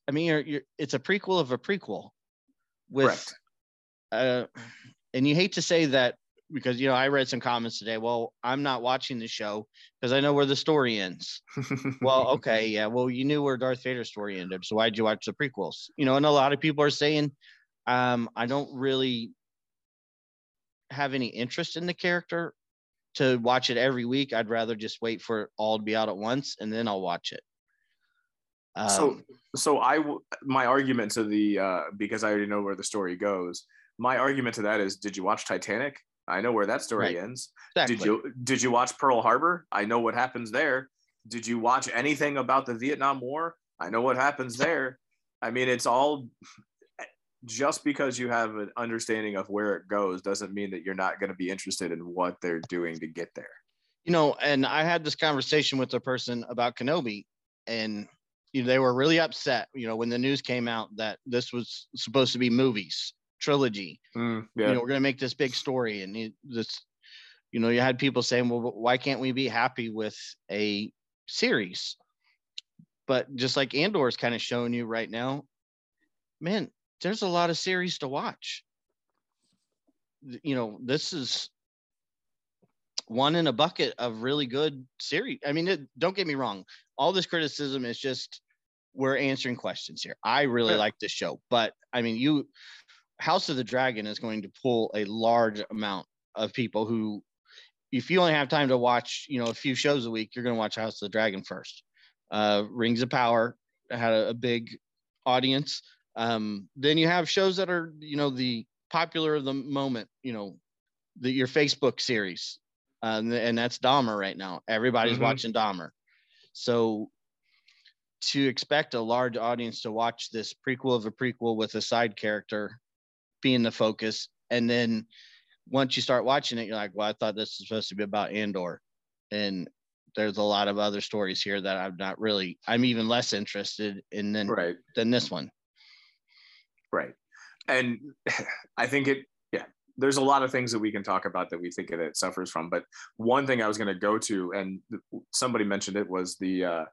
I mean, you're, you're, it's a prequel of a prequel. With, Correct. Uh, and you hate to say that because, you know, I read some comments today. Well, I'm not watching the show because I know where the story ends. Well, okay, yeah. Well, you knew where Darth Vader's story ended, so why'd you watch the prequels? You know, and a lot of people are saying, um, I don't really have any interest in the character to watch it every week. I'd rather just wait for it all to be out at once and then I'll watch it. Um, so, so I, w- my argument to the, uh, because I already know where the story goes, my argument to that is, did you watch Titanic? I know where that story right. ends. Exactly. Did you, did you watch Pearl Harbor? I know what happens there. Did you watch anything about the Vietnam War? I know what happens there. I mean, it's all, just because you have an understanding of where it goes doesn't mean that you're not going to be interested in what they're doing to get there. You know, and I had this conversation with a person about Kenobi, and you know, they were really upset, you know, when the news came out that this was supposed to be movies, trilogy. Mm, yeah. You know, we're going to make this big story. And this, you know, you had people saying, well, why can't we be happy with a series? But just like Andor is kind of showing you right now, man, there's a lot of series to watch. You know, this is one in a bucket of really good series. I mean, it, don't get me wrong. All this criticism is just, we're answering questions here. I really yeah. like this show, but I mean, you House of the Dragon is going to pull a large amount of people who, if you only have time to watch, you know, a few shows a week, you're going to watch House of the Dragon first. Uh, Rings of Power had a, a big audience. Um, then you have shows that are, you know, the popular of the moment, you know, the, your Facebook series, uh, and, and that's Dahmer right now. Everybody's mm-hmm. watching Dahmer. So to expect a large audience to watch this prequel of a prequel with a side character being the focus. And then once you start watching it, you're like, well, I thought this was supposed to be about Andor. And there's a lot of other stories here that I'm not really, I'm even less interested in than, right. than this one. Right. And I think it, yeah, there's a lot of things that we can talk about that we think that it suffers from. But one thing I was going to go to, and somebody mentioned it, was the uh,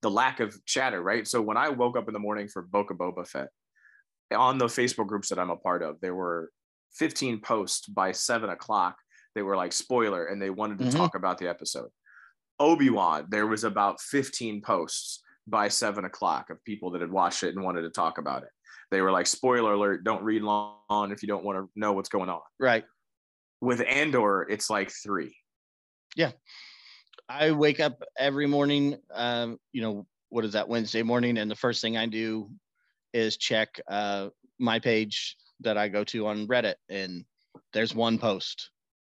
the lack of chatter, right? So when I woke up in the morning for Book of Boba Fett, on the Facebook groups that I'm a part of, there were fifteen posts by seven o'clock. They were like, spoiler, and they wanted to mm-hmm. talk about the episode. Obi-Wan, there was about fifteen posts by seven o'clock of people that had watched it and wanted to talk about it. They were like, spoiler alert, don't read long if you don't want to know what's going on. Right. With Andor, it's like three. Yeah. I wake up every morning, um, you know, what is that, Wednesday morning, and the first thing I do is check uh, my page that I go to on Reddit, and there's one post.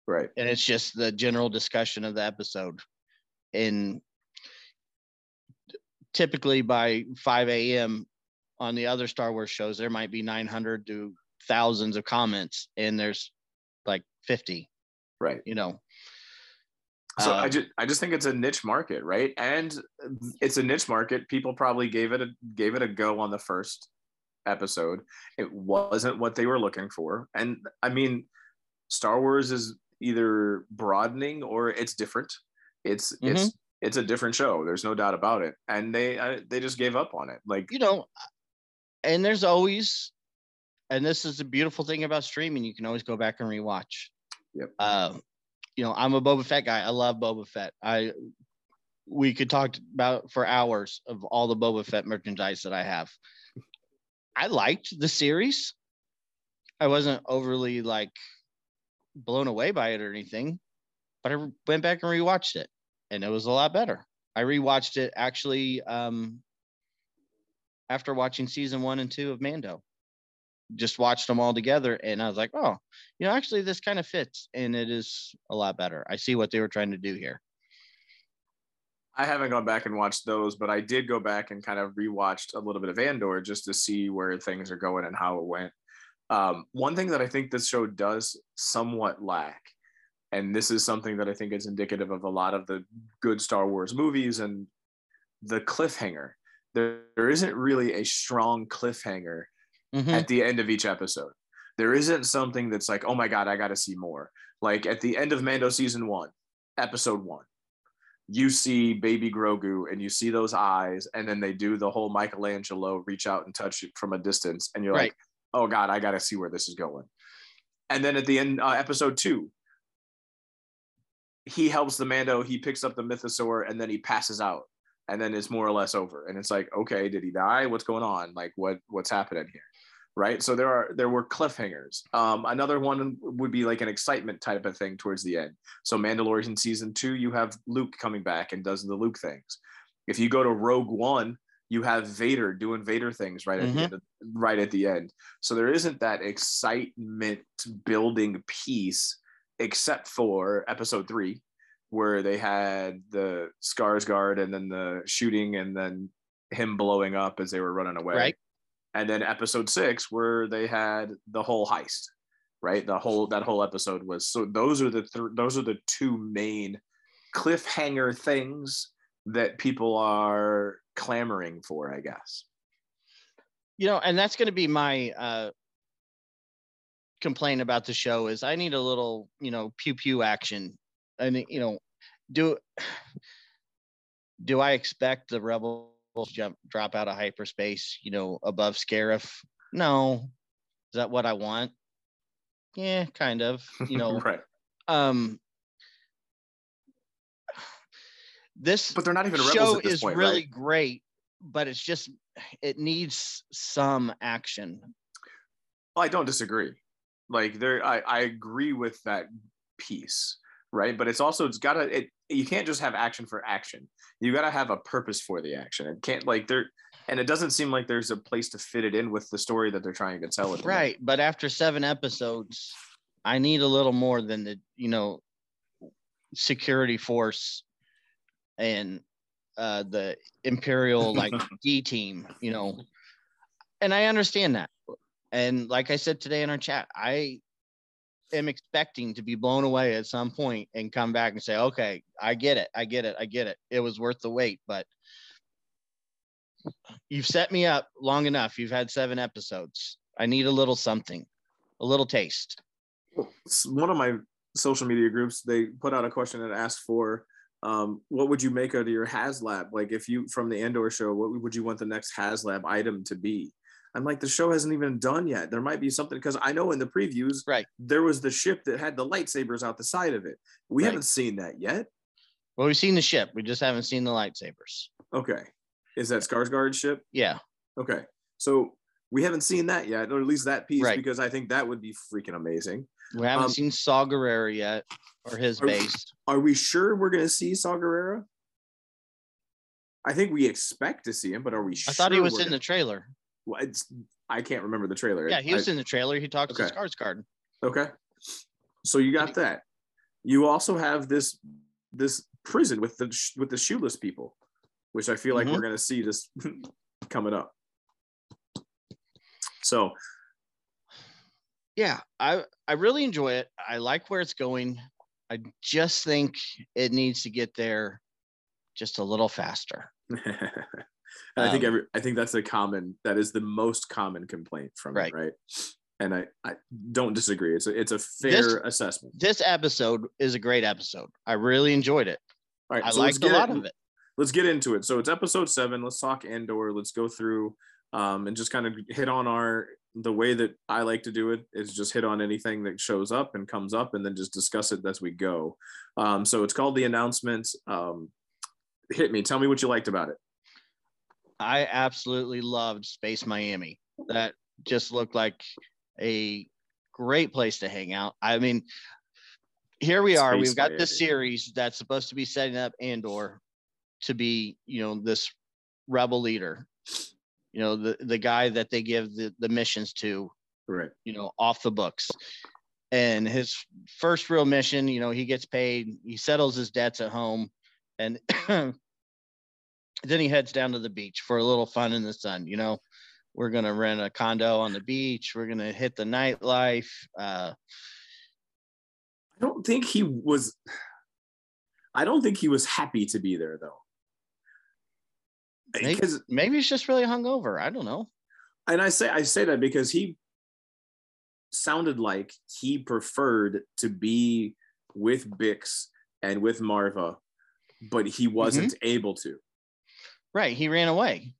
Right. And it's just the general discussion of the episode. And typically by five a.m., on the other Star Wars shows, there might be nine hundred to thousands of comments, and there's like fifty. Right. You know. So um, I just I just think it's a niche market, right? And it's a niche market. People probably gave it a gave it a go on the first episode. It wasn't what they were looking for. And I mean, Star Wars is either broadening or it's different. It's mm-hmm. it's it's a different show. There's no doubt about it. And they uh, they just gave up on it. Like, you know, and there's always, and this is the beautiful thing about streaming, you can always go back and rewatch. Yep. Uh, you know, I'm a Boba Fett guy. I love Boba Fett. I we could talk about for hours of all the Boba Fett merchandise that I have. I liked the series. I wasn't overly like blown away by it or anything, but I went back and rewatched it, and it was a lot better. I rewatched it actually um, after watching season one and two of Mando. Just watched them all together, and I was like, oh, you know, actually this kind of fits, and it is a lot better. I see what they were trying to do here. I haven't gone back and watched those, but I did go back and kind of rewatched a little bit of Andor just to see where things are going and how it went. Um, one thing that I think this show does somewhat lack, and this is something that I think is indicative of a lot of the good Star Wars movies, and the cliffhanger. There, there isn't really a strong cliffhanger mm-hmm. at the end of each episode. There isn't something that's like, oh my God, I got to see more. Like at the end of Mando season one, episode one, you see baby Grogu and you see those eyes, and then they do the whole Michelangelo reach out and touch it from a distance. And you're right. like, oh God, I got to see where this is going. And then at the end, uh, episode two, he helps the Mando, he picks up the mythosaur, and then he passes out, and then it's more or less over. And it's like, okay, did he die? What's going on? Like what, what's happening here? Right. So there are, there were cliffhangers. Um, another one would be like an excitement type of thing towards the end. So Mandalorian season two, you have Luke coming back and does the Luke things. If you go to Rogue One, you have Vader doing Vader things right at, mm-hmm. the end of, right at the end. So there isn't that excitement building piece, except for episode three, where they had the Skarsgård and then the shooting and then him blowing up as they were running away. Right. And then episode six, where they had the whole heist, right? The whole, that whole episode was, so those are the, th- those are the two main cliffhanger things that people are clamoring for, I guess. You know, and that's going to be my uh, complaint about the show is I need a little, you know, pew pew action. And, you know, do, do I expect the Rebels jump, drop out of hyperspace, you know, above Scarif? No. Is that what I want? Yeah, kind of, you know. Right. Um, This but they're not even rebels show at this is point, really right? great, but it's just, it needs some action. Well, I don't disagree. Like there, I, I agree with that piece, right? But it's also, it's gotta, it, you can't just have action for action. You gotta have a purpose for the action. It can't like there, and it doesn't seem like there's a place to fit it in with the story that they're trying to tell it. Right. But after seven episodes, I need a little more than the, you know, security force and uh the Imperial like D team, you know. And I understand that, and like I said today in our chat, I am expecting to be blown away at some point and come back and say, okay, I get it, I get it, I get it, it was worth the wait. But you've set me up long enough. You've had seven episodes. I need a little something, a little taste. One of my social media groups, they put out a question and asked for Um, what would you make out of your HasLab? Like if you, from the Andor show, what would you want the next HasLab item to be? I'm like, the show hasn't even done yet. There might be something, because I know in the previews, right, there was the ship that had the lightsabers out the side of it. We right. haven't seen that yet. Well, we've seen the ship. We just haven't seen the lightsabers. Okay. Is that Skarsgård's ship? Yeah. Okay. So we haven't seen that yet, or at least that piece, right, because I think that would be freaking amazing. We haven't um, seen Saw Gerrera yet, or his are, base. Are we sure we're going to see Saw Gerrera? I think we expect to see him, but are we sure? I thought he was in gonna... the trailer. Well, it's, I can't remember the trailer. Yeah, he was I... in the trailer. He talks okay. to Skarsgård. Okay. So you got that. You also have this this prison with the with the shoeless people, which I feel like mm-hmm. we're going to see just coming up. So... yeah, I, I really enjoy it. I like where it's going. I just think it needs to get there just a little faster. And um, I think every I think that's a common that is the most common complaint from right. it, right? And I, I don't disagree. It's a, it's a fair this, assessment. This episode is a great episode. I really enjoyed it. All right, I so liked a lot in, of it. Let's get into it. So it's episode seven. Let's talk Andor. Let's go through um, and just kind of hit on our, the way that I like to do it is just hit on anything that shows up and comes up and then just discuss it as we go. Um, so it's called The Announcement. Um, hit me, tell me what you liked about it. I absolutely loved Space Miami. That just looked like a great place to hang out. I mean, here we are, Space we've got Miami. This series that's supposed to be setting up Andor to be, you know, this rebel leader, you know, the, the guy that they give the, the missions to, right? You know, off the books. And his first real mission, you know, he gets paid, he settles his debts at home, and then he heads down to the beach for a little fun in the sun. You know, we're going to rent a condo on the beach. We're going to hit the nightlife. Uh, I don't think he was, I don't think he was happy to be there though. Maybe, maybe it's just really hungover. I don't know. And I say I say that because he sounded like he preferred to be with Bix and with Marva, but he wasn't mm-hmm. able to. Right. He ran away.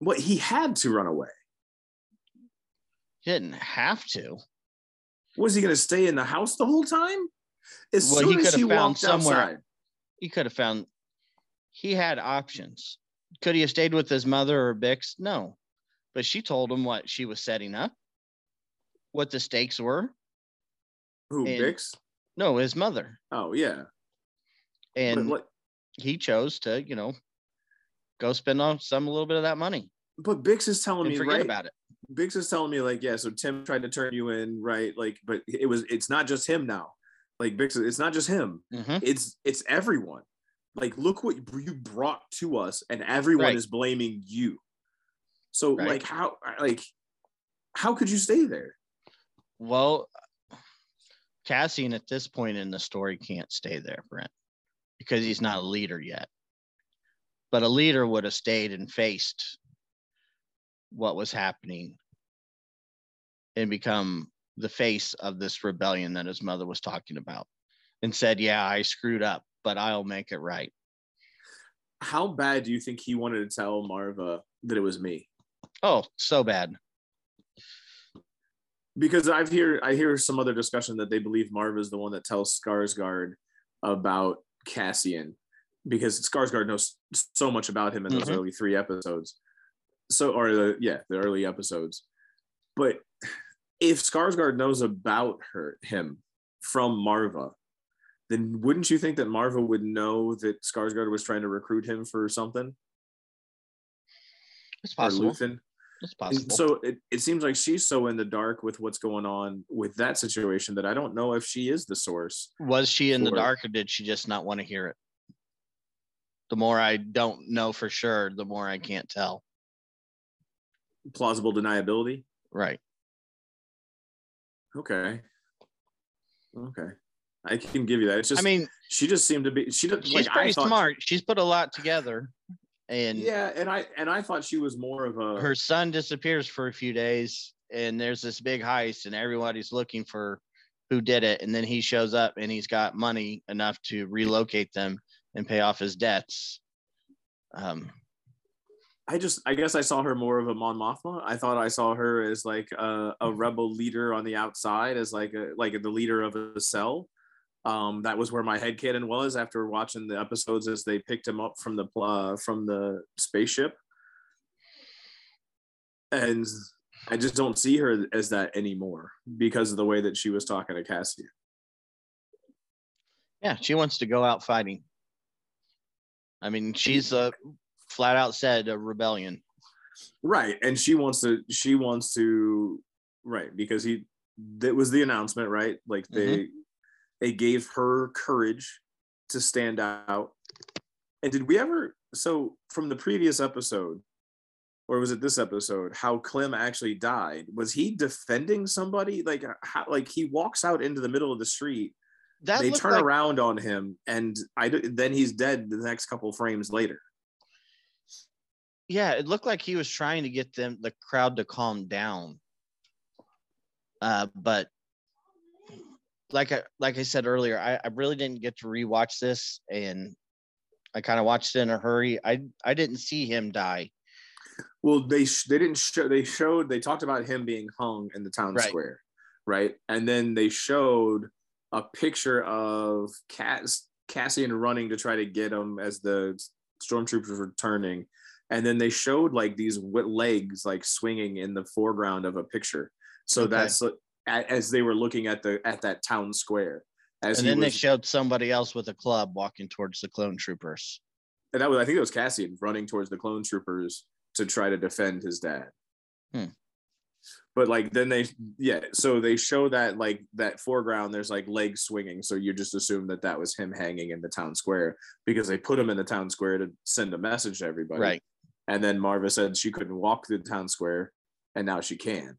Well, he had to run away. He didn't have to. Was he going to stay in the house the whole time? As well, soon he could as have he found walked somewhere, outside. He could have found, he had options. Could he have stayed with his mother or Bix? No. But she told him what she was setting up, what the stakes were. Who, and, Bix? No, his mother. Oh, yeah. And but, he chose to, you know, go spend on some a little bit of that money. But Bix is telling me, forget right, about it. Bix is telling me, like, yeah, so Tim tried to turn you in, right? Like, but it was, it's not just him now. Like, Bix, it's not just him. Mm-hmm. It's, it's everyone. Like, look what you brought to us, and everyone right. is blaming you. So, right. like, how, like, how could you stay there? Well, Cassian at this point in the story can't stay there, Brent, because he's not a leader yet. But a leader would have stayed and faced what was happening and become the face of this rebellion that his mother was talking about, and said, "Yeah, I screwed up, but I'll make it right." How bad do you think he wanted to tell Marva that it was me? Oh, so bad. Because I've hear I hear some other discussion that they believe Marva's the one that tells Skarsgård about Cassian, because Skarsgård knows so much about him in those mm-hmm. early three episodes. So, or the, yeah, the early episodes. But if Skarsgård knows about her, him from Marva, then wouldn't you think that Marva would know that Skarsgård was trying to recruit him for something? It's possible. It's possible. And so it, it seems like she's so in the dark with what's going on with that situation that I don't know if she is the source. Was she in the dark, or did she just not want to hear it? The more I don't know for sure, the more I can't tell. Plausible deniability? Right. Okay. Okay. I can give you that. It's just, I mean, she just seemed to be, she she's like, pretty I thought, smart. She's put a lot together. And yeah, and I and I thought she was more of a, her son disappears for a few days and there's this big heist and everybody's looking for who did it, and then he shows up and he's got money enough to relocate them and pay off his debts. Um I just I guess I saw her more of a Mon Mothma. I thought I saw her as like a, a rebel leader on the outside, as like a like the leader of a cell. Um, that was where my head canon was after watching the episodes as they picked him up from the uh, from the spaceship, and I just don't see her as that anymore because of the way that she was talking to Cassian. Yeah, she wants to go out fighting. I mean, she's a flat out said a rebellion, right? And she wants to. She wants to, right? Because he, that was the announcement, right? Like they. Mm-hmm. It gave her courage to stand out. And did we ever, so from the previous episode, or was it this episode, how Clem actually died? Was he defending somebody? Like, how, like he walks out into the middle of the street, that they turn like, around on him, and I, then he's dead the next couple frames later. Yeah, it looked like he was trying to get them, the crowd, to calm down. Uh, but Like I like I said earlier, I, I really didn't get to rewatch this, and I kind of watched it in a hurry. I I didn't see him die. Well, they sh- they didn't show. They showed. They talked about him being hung in the town right. square, right? And then they showed a picture of Cass- Cassian running to try to get him as the stormtroopers were turning. And then they showed like these legs like swinging in the foreground of a picture. So okay. that's as they were looking at the at that town square. As and then was, they showed somebody else with a club walking towards the clone troopers. And that was, I think it was Cassian running towards the clone troopers to try to defend his dad. Hmm. But like then they yeah so they show that like that foreground there's like legs swinging, so you just assume that that was him hanging in the town square because they put him in the town square to send a message to everybody, right? And then Marva said she couldn't walk through the town square and now she can.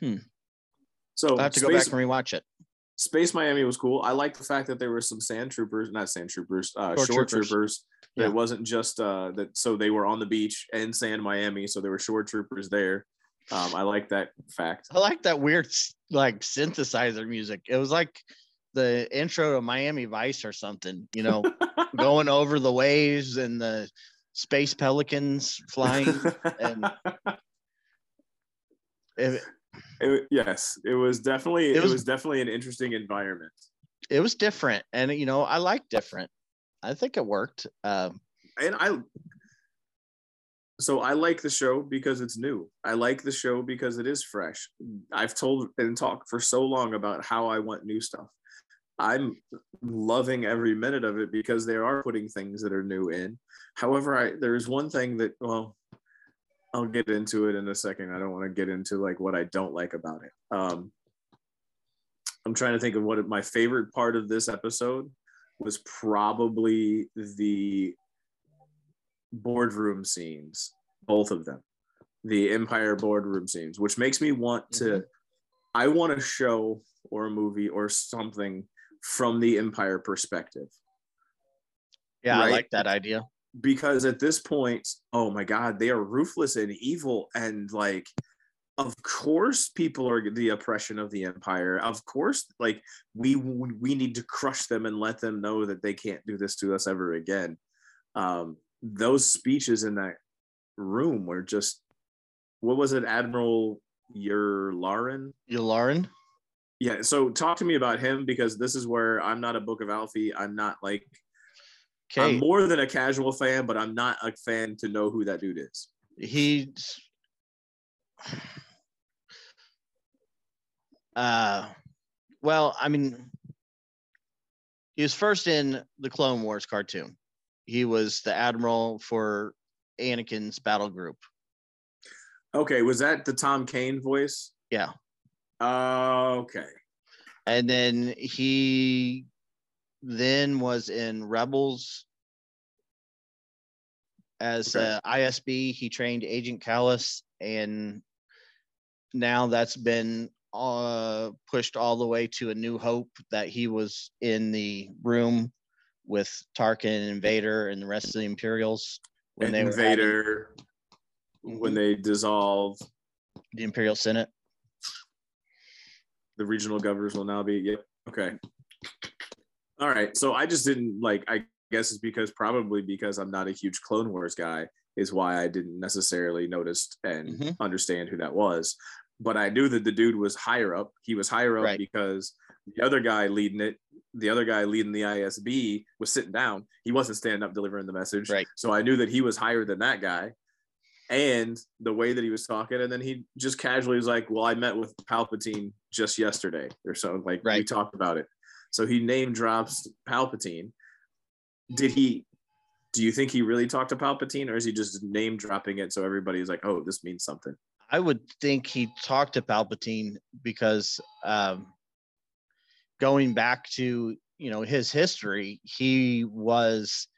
hmm So I have to space, go back and rewatch it. Space Miami was cool. I like the fact that there were some sand troopers, not sand troopers, uh, shore, shore troopers. troopers. That yeah. wasn't just uh, that. So they were on the beach and sand Miami. So there were shore troopers there. Um, I like that fact. I like that weird like synthesizer music. It was like the intro to Miami Vice or something. You know, going over the waves and the space pelicans flying. and it, It, yes, it was definitely it was, it was definitely an interesting environment. It was different, and you know, I like different. I think it worked. Um, and I, so I like the show because it's new. I like the show because it is fresh. I've told and talked for so long about how I want new stuff. I'm loving every minute of it because they are putting things that are new in. However, I there is one thing that well. I'll get into it in a second. I don't want to get into like what I don't like about it. Um, I'm trying to think of what my favorite part of this episode was. Probably the boardroom scenes, both of them, the Empire boardroom scenes, which makes me want to, mm-hmm. I want a show or a movie or something from the Empire perspective. Yeah, right? I like that idea. Because at this point, oh my God, they are ruthless and evil. And like, of course, people are the oppression of the Empire. Of course, like we we need to crush them and let them know that they can't do this to us ever again. Um, those speeches in that room were just, what was it, Admiral Yularen? Yularen? Yeah, so talk to me about him, because this is where I'm not a Book of Alfie. I'm not like, Okay. I'm more than a casual fan, but I'm not a fan to know who that dude is. He's uh well, I mean, he was first in the Clone Wars cartoon. He was the admiral for Anakin's battle group. Okay, was that the Tom Kane voice? Yeah. Uh, okay. And then he then was in Rebels as okay. uh, I S B. He trained Agent Callus, and now that's been uh, pushed all the way to A New Hope, that he was in the room with Tarkin and Vader and the rest of the Imperials when and they Vader were having, when they dissolve the Imperial Senate. The regional governors will now be yep. Okay. All right, so I just didn't like, I guess it's because probably because I'm not a huge Clone Wars guy is why I didn't necessarily notice and mm-hmm. understand who that was. But I knew that the dude was higher up. He was higher up right. because the other guy leading it, the other guy leading the I S B was sitting down. He wasn't standing up delivering the message. Right. So I knew that he was higher than that guy, and the way that he was talking. And then he just casually was like, well, I met with Palpatine just yesterday or something. Like right. we talked about it. So he name drops Palpatine. Did he, do you think he really talked to Palpatine, or is he just name dropping it so everybody's like, oh, this means something? I would think he talked to Palpatine because um, going back to, you know, his history, he was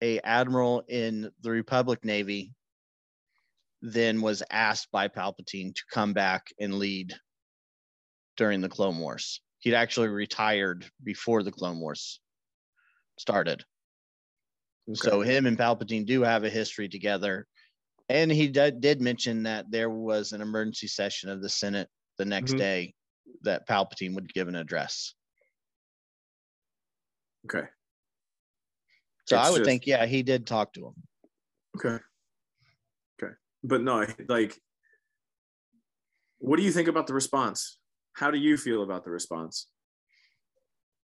an admiral in the Republic Navy, then was asked by Palpatine to come back and lead during the Clone Wars. He'd actually retired before the Clone Wars started. Okay. So him and Palpatine do have a history together. And he d- did mention that there was an emergency session of the Senate the next mm-hmm. day that Palpatine would give an address. Okay. So it's I would just, think, yeah, he did talk to him. Okay. Okay. But no, like, what do you think about the response? How do you feel about the response?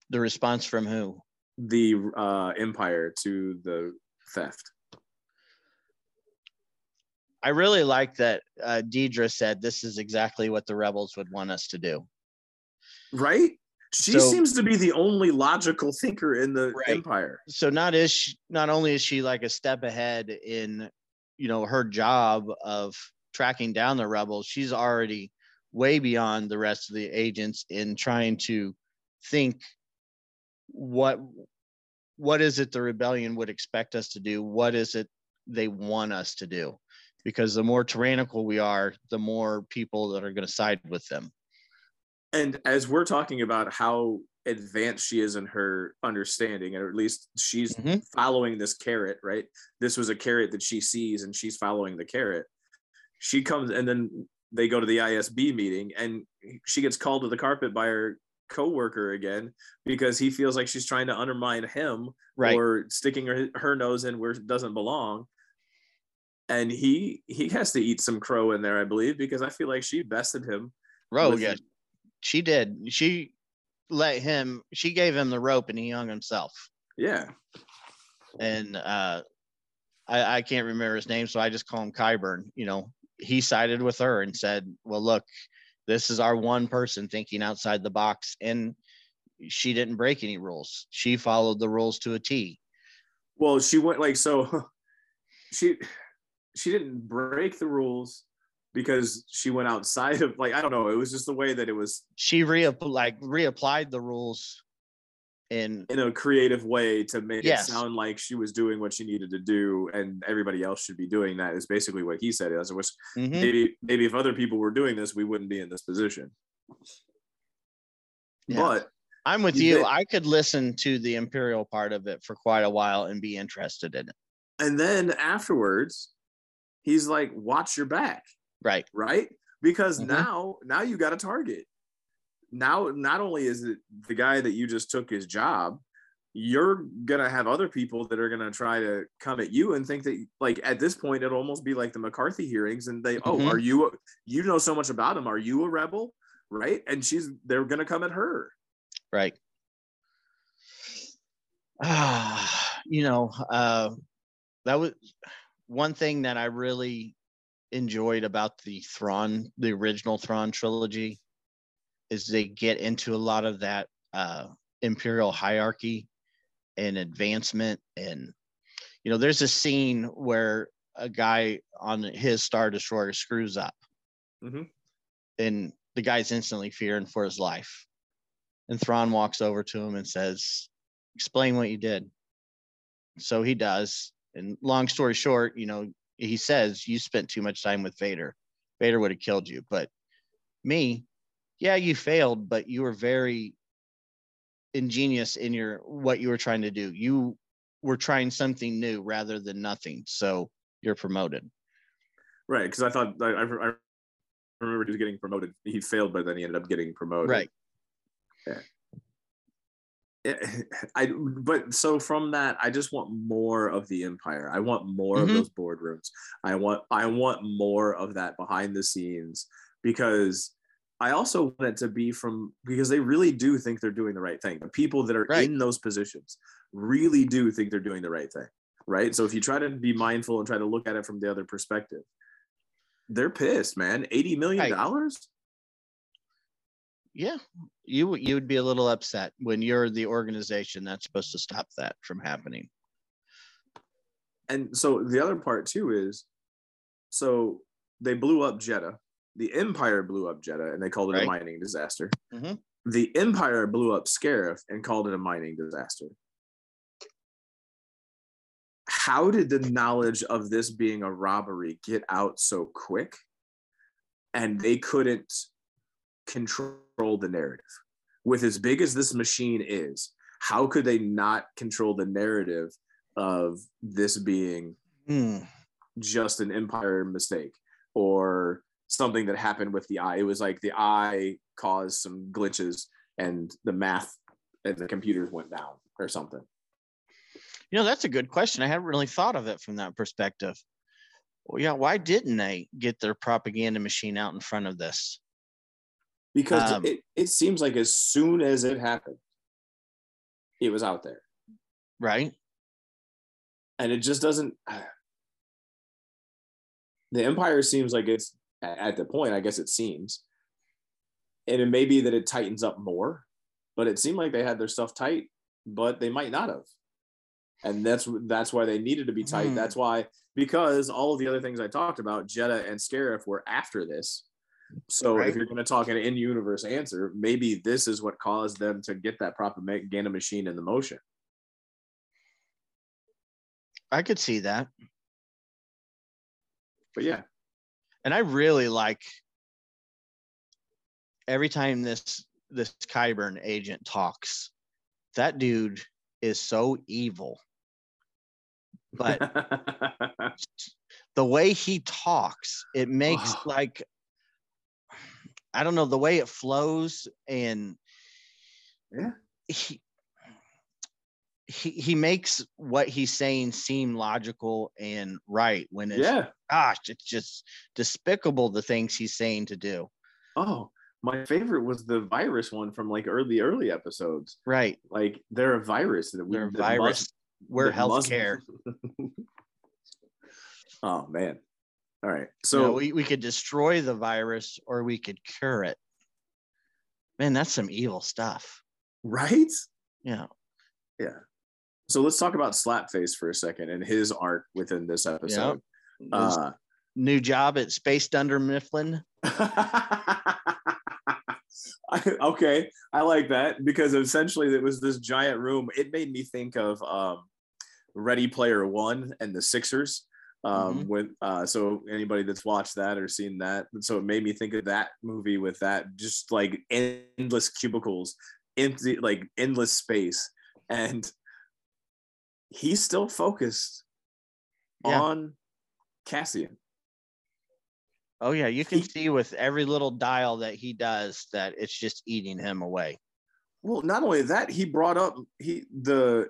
The response from who? The uh, Empire to the theft. I really like that uh, Deidre said this is exactly what the Rebels would want us to do. Right? She so, seems to be the only logical thinker in the right. Empire. So not is she, not only is she like a step ahead in, you know, her job of tracking down the Rebels, she's already way beyond the rest of the agents in trying to think what what is it the rebellion would expect us to do? What is it they want us to do? Because the more tyrannical we are, the more people that are going to side with them. And as we're talking about how advanced she is in her understanding, or at least she's mm-hmm. following this carrot, right? This was a carrot that she sees and she's following the carrot. She comes and then they go to the I S B meeting and she gets called to the carpet by her coworker again because he feels like she's trying to undermine him right. or sticking her, her nose in where it doesn't belong. And he he has to eat some crow in there, I believe, because I feel like she bested him. Rogue, yeah, she did. She let him. She gave him the rope, and he hung himself. Yeah. And uh, I, I can't remember his name, so I just call him Kyburn. You know, he sided with her and said, "Well, look, this is our one person thinking outside the box," and she didn't break any rules. She followed the rules to a T. Well, she went like so. She. She didn't break the rules because she went outside of, like, I don't know. It was just the way that it was. She re like reapplied the rules in in a creative way to make yes. it sound like she was doing what she needed to do, and everybody else should be doing that. Is basically what he said. As it was, mm-hmm. maybe maybe if other people were doing this, we wouldn't be in this position. Yeah. But I'm with you. Then, I could listen to the Imperial part of it for quite a while and be interested in it. And then afterwards, he's like, watch your back. Right. Right? Because mm-hmm. now, now you got a target. Now, not only is it the guy that you just took his job, you're going to have other people that are going to try to come at you and think that, like, at this point, it'll almost be like the McCarthy hearings. And they, mm-hmm. oh, are you, you know so much about him. Are you a rebel? Right. And she's, they're going to come at her. Right. Uh, you know, uh, that was... One thing that I really enjoyed about the Thrawn, the original Thrawn trilogy, is they get into a lot of that uh, imperial hierarchy and advancement. And, you know, there's a scene where a guy on his Star Destroyer screws up. Mm-hmm. And the guy's instantly fearing for his life. And Thrawn walks over to him and says, explain what you did. So he does. And long story short, you know, he says, you spent too much time with Vader. Vader would have killed you. But me, yeah, you failed, but you were very ingenious in your what you were trying to do. You were trying something new rather than nothing. So you're promoted. Right. Because I thought I, I remember he was getting promoted. He failed, but then he ended up getting promoted. Right. Yeah. I but so from that, I just want more of the Empire. I want more mm-hmm. of those boardrooms. I want I want more of that behind the scenes, because I also want it to be from, because they really do think they're doing the right thing. The people that are right. in those positions really do think they're doing the right thing, right? So if you try to be mindful and try to look at it from the other perspective, they're pissed, man. eighty million dollars? Right. Yeah, you you would be a little upset when you're the organization that's supposed to stop that from happening. And so the other part too is, so they blew up Jeddah. The Empire blew up Jeddah and they called it right. a mining disaster. Mm-hmm. The Empire blew up Scarif and called it a mining disaster. How did the knowledge of this being a robbery get out so quick? And they couldn't control the narrative. With as big as this machine is, how could they not control the narrative of this being mm. just an Empire mistake or something that happened with the eye? It was like the eye caused some glitches and the math and the computers went down or something. You know, that's a good question. I hadn't really thought of it from that perspective. Well, yeah, why didn't they get their propaganda machine out in front of this? Because um, it, it seems like as soon as it happened, it was out there. Right. And it just doesn't. The Empire seems like it's at the point, I guess it seems. And it may be that it tightens up more, but it seemed like they had their stuff tight, but they might not have. And that's that's why they needed to be tight. Mm. That's why, because all of the other things I talked about, Jedha and Scarif, were after this. So right. If you're going to talk an in-universe answer, maybe this is what caused them to get that propaganda machine in the motion. I could see that. But yeah. And I really like every time this this Kyburn agent talks, that dude is so evil. But the way he talks, it makes oh. like, I don't know, the way it flows, and yeah. he, he he makes what he's saying seem logical and right when it's yeah. gosh, it's just despicable the things he's saying to do. Oh, my favorite was the virus one from like early early episodes. Right. Like they're a virus that we they're a that virus. Must, we're healthcare. Oh man. All right. So you know, we, we could destroy the virus or we could cure it. Man, that's some evil stuff. Right? Yeah. Yeah. So let's talk about Slapface for a second and his arc within this episode. Yep. Uh, new job at Space Dunder Mifflin. Okay. I like that, because essentially it was this giant room. It made me think of um, Ready Player One and the Sixers. Um, mm-hmm. With uh, so anybody that's watched that or seen that, so it made me think of that movie with that, just like endless cubicles, empty, like endless space, and he's still focused yeah. on Cassian. Oh yeah, you can he, see with every little dial that he does that it's just eating him away. Well, not only that, he brought up he the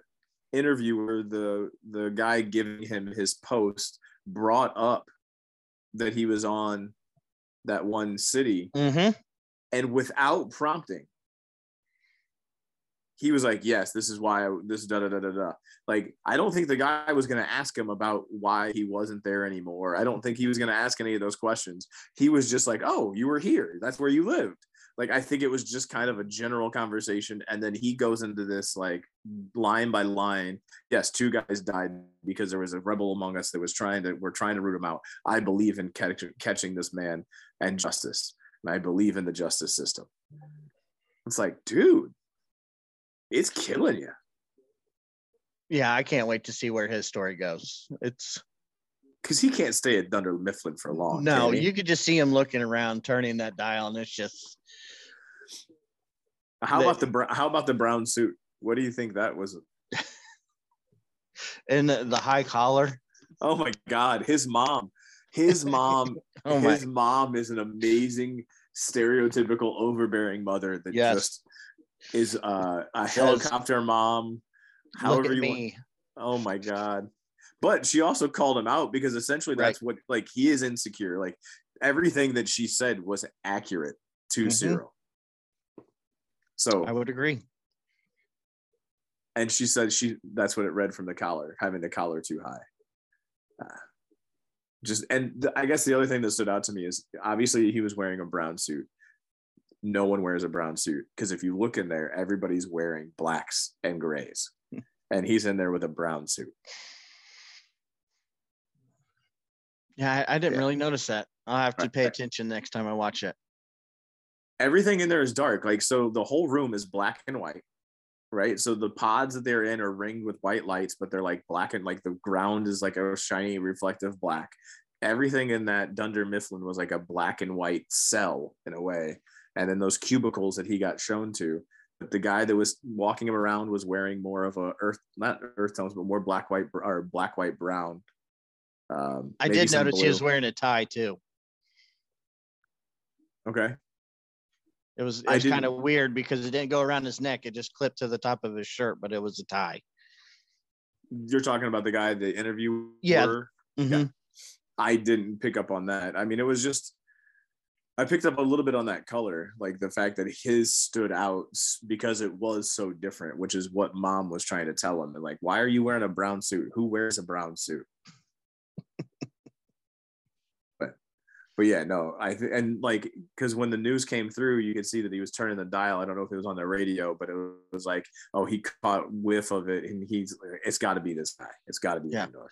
interviewer, the the guy giving him his post, brought up that he was on that one city mm-hmm. and without prompting he was like, yes, this is why I, this da da da da da. Like, I don't think the guy was going to ask him about why he wasn't there anymore. I don't think he was going to ask any of those questions. He was just like, oh, you were here, that's where you lived. Like, I think it was just kind of a general conversation. And then he goes into this, like, line by line. Yes, two guys died because there was a rebel among us that was trying to, we're trying to root him out. I believe in catch, catching this man and justice. And I believe in the justice system. It's like, dude, it's killing you. Yeah, I can't wait to see where his story goes. It's... Because he can't stay at Dunder Mifflin for long. No, you could just see him looking around, turning that dial, and it's just. How about the how about the brown suit? What do you think that was? And the, the high collar. Oh my God, his mom, his mom, oh my. his mom is an amazing, stereotypical, overbearing mother that yes. just is uh, a Says, helicopter mom. However look at you me. Want. Oh my God. But she also called him out because essentially that's right. what, like, he is insecure. Like, everything that she said was accurate to mm-hmm. zero. So I would agree. And she said she, that's what it read from the collar, having the collar too high. Uh, just, and th- I guess the other thing that stood out to me is obviously he was wearing a brown suit. No one wears a brown suit, because if you look in there, everybody's wearing blacks and grays. And he's in there with a brown suit. Yeah, I didn't yeah. really notice that. I'll have to pay attention next time I watch it. Everything in there is dark. Like, so the whole room is black and white, right? So the pods that they're in are ringed with white lights, but they're like black, and like the ground is like a shiny reflective black. Everything in that Dunder Mifflin was like a black and white cell in a way. And then those cubicles that he got shown to, but the guy that was walking him around was wearing more of a earth, not earth tones, but more black, white, or black, white, brown. Um, I did notice blue. He was wearing a tie too. Okay. It was, it was kind of weird because it didn't go around his neck. It just clipped to the top of his shirt, but it was a tie. You're talking about the guy, the interviewer? Yeah. Mm-hmm. Yeah. I didn't pick up on that. I mean, it was just, I picked up a little bit on that color, like the fact that his stood out because it was so different, which is what Mom was trying to tell him. And like, why are you wearing a brown suit? Who wears a brown suit? but, but yeah, no, I th- and like, because when the news came through, you could see that he was turning the dial. I don't know if it was on the radio, but it was like, oh, he caught whiff of it, and he's, it's got to be this guy. It's got to be yeah. Andor.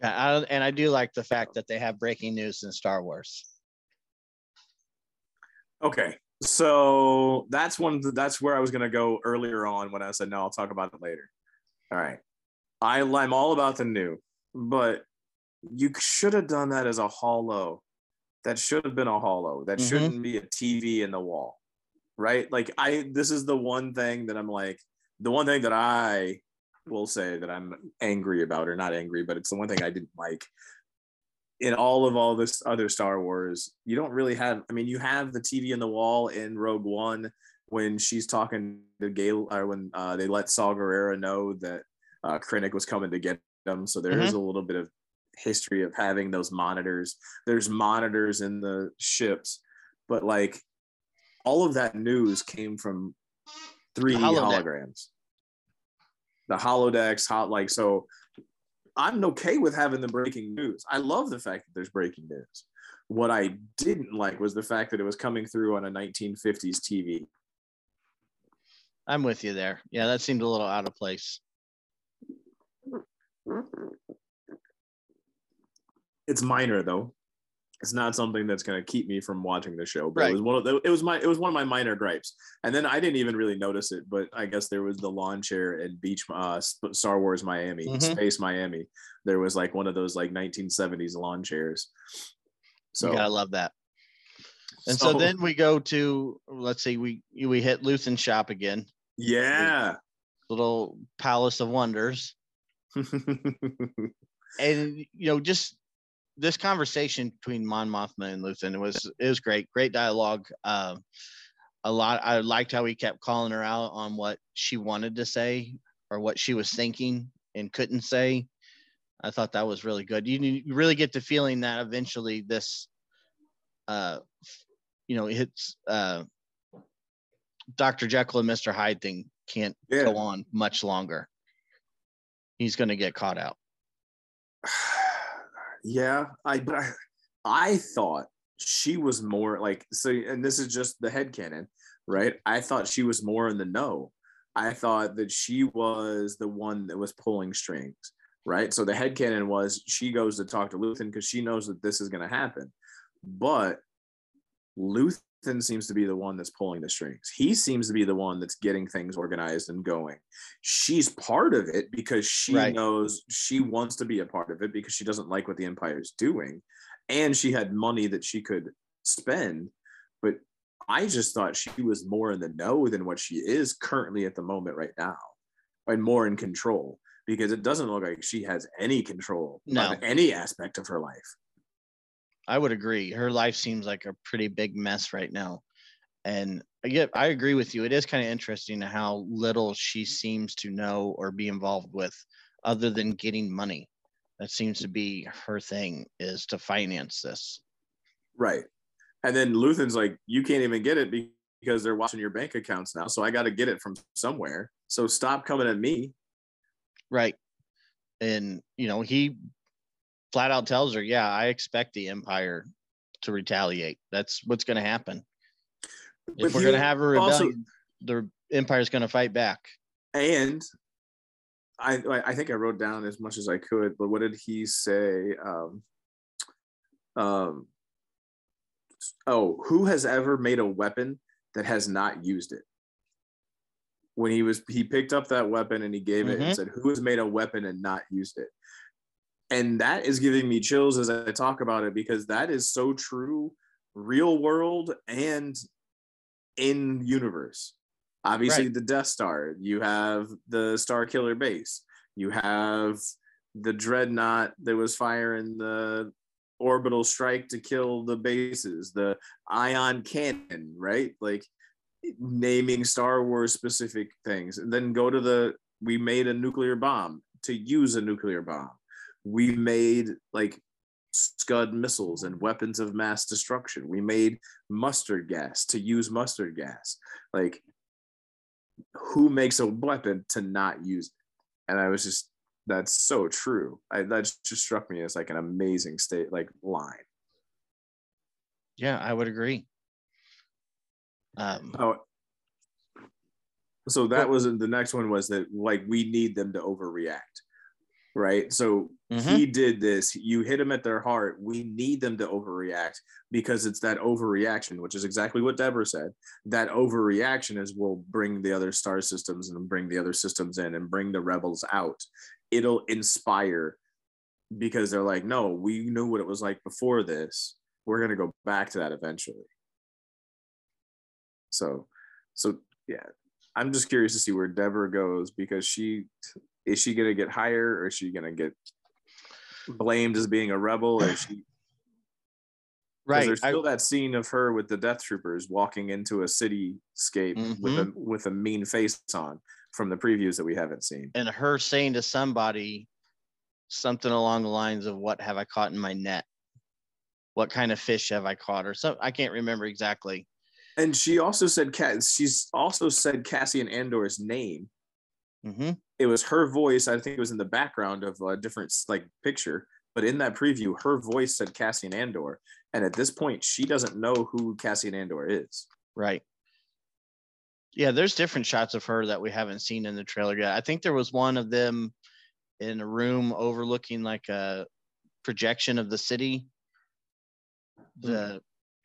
Yeah, I, and I do like the fact that they have breaking news in Star Wars. Okay, so that's one. That's where I was gonna go earlier on when I said no. I'll talk about it later. All right, I, I'm all about the new, but you should have done that as a hollow. That should have been a hollow. That mm-hmm. shouldn't be a T V in the wall, right? Like I, this is the one thing that I'm like, the one thing that I will say that I'm angry about, or not angry, but it's the one thing I didn't like. In all of all this other Star Wars, you don't really have, I mean, you have the T V in the wall in Rogue One when she's talking to Gail, or when uh, they let Saw Gerrera know that uh, Krennic was coming to get them. So there mm-hmm. is a little bit of history of having those monitors. There's monitors in the ships, but like all of that news came from three D holograms. The holodecks, hot like, so I'm okay with having the breaking news. I love the fact that there's breaking news. What I didn't like was the fact that it was coming through on a nineteen fifties T V. I'm with you there. Yeah, that seemed a little out of place. It's minor though. It's not something that's going to keep me from watching the show. But right. it was one of the, it was my it was one of my minor gripes. And then I didn't even really notice it, but I guess there was the lawn chair and beach uh, Star Wars Miami, mm-hmm. Space Miami. There was like one of those like nineteen seventies lawn chairs. So yeah, I love that. And so, so then we go to, let's see, we we hit Luthen Shop again. Yeah, little Palace of Wonders. And you know, just this conversation between Mon Mothma and Luthen, it was it was great, great dialogue. Um, a lot. I liked how he kept calling her out on what she wanted to say or what she was thinking and couldn't say. I thought that was really good. You, you really get the feeling that eventually this, uh, you know, it's uh, Doctor Jekyll and Mister Hyde thing can't yeah. go on much longer. He's going to get caught out. Yeah, I but I, I thought she was more like, so, and this is just the headcanon, right? I thought she was more in the know. I thought that she was the one that was pulling strings, right? So the headcanon was she goes to talk to Luthen because she knows that this is going to happen. But Luthen seems to be the one that's pulling the strings. He seems to be the one that's getting things organized and going. She's part of it because she right. knows she wants to be a part of it because she doesn't like what the Empire is doing. And she had money that she could spend. But I just thought she was more in the know than what she is currently at the moment right now, and more in control, because it doesn't look like she has any control no. on any aspect of her life. I would agree. Her life seems like a pretty big mess right now. And I get, I agree with you. It is kind of interesting how little she seems to know or be involved with other than getting money. That seems to be her thing, is to finance this. Right. And then Luthen's like, you can't even get it because they're watching your bank accounts now. So I got to get it from somewhere. So stop coming at me. Right. And, you know, he flat out tells her, yeah, I expect the Empire to retaliate. That's what's going to happen. But if we're going to have a rebellion, also, the Empire's going to fight back. And I I think I wrote down as much as I could, but what did he say? Um, um, oh, who has ever made a weapon that has not used it? When he was, he picked up that weapon and he gave it mm-hmm. and said, who has made a weapon and not used it? And that is giving me chills as I talk about it, because that is so true, real world and in universe. Obviously, right. the Death Star, you have the Star Killer base, you have the Dreadnought that was firing the orbital strike to kill the bases, the ion cannon, right? Like naming Star Wars specific things. And then go to the, we made a nuclear bomb. to use a nuclear bomb. We made like Scud missiles and weapons of mass destruction. We made mustard gas to use mustard gas. Like, who makes a weapon to not use it? And I was just, that's so true. I, that just struck me as like an amazing state, like line. Yeah, I would agree. Um, oh, so that was the next one was that like we need them to overreact, right? So mm-hmm. he did this. You hit them at their heart. We need them to overreact because it's that overreaction, which is exactly what Deborah said. That overreaction is will bring the other star systems and bring the other systems in and bring the rebels out. It'll inspire because they're like, no, we knew what it was like before this. We're going to go back to that eventually. So, so yeah, I'm just curious to see where Deborah goes because she, is she going to get higher or is she going to get blamed as being a rebel? Or is she, right. There's still I, that scene of her with the death troopers walking into a cityscape mm-hmm. with a, with a mean face on from the previews that we haven't seen. And her saying to somebody something along the lines of, what have I caught in my net? What kind of fish have I caught? Or something? I can't remember exactly. And she also said, she's also said Cassian Andor's name. Mm-hmm. It was her voice. I think it was in the background of a different like picture, but in that preview, her voice said Cassian Andor. And at this point, she doesn't know who Cassian Andor is. Right. Yeah. There's different shots of her that we haven't seen in the trailer yet. I think there was one of them in a room overlooking like a projection of the city. The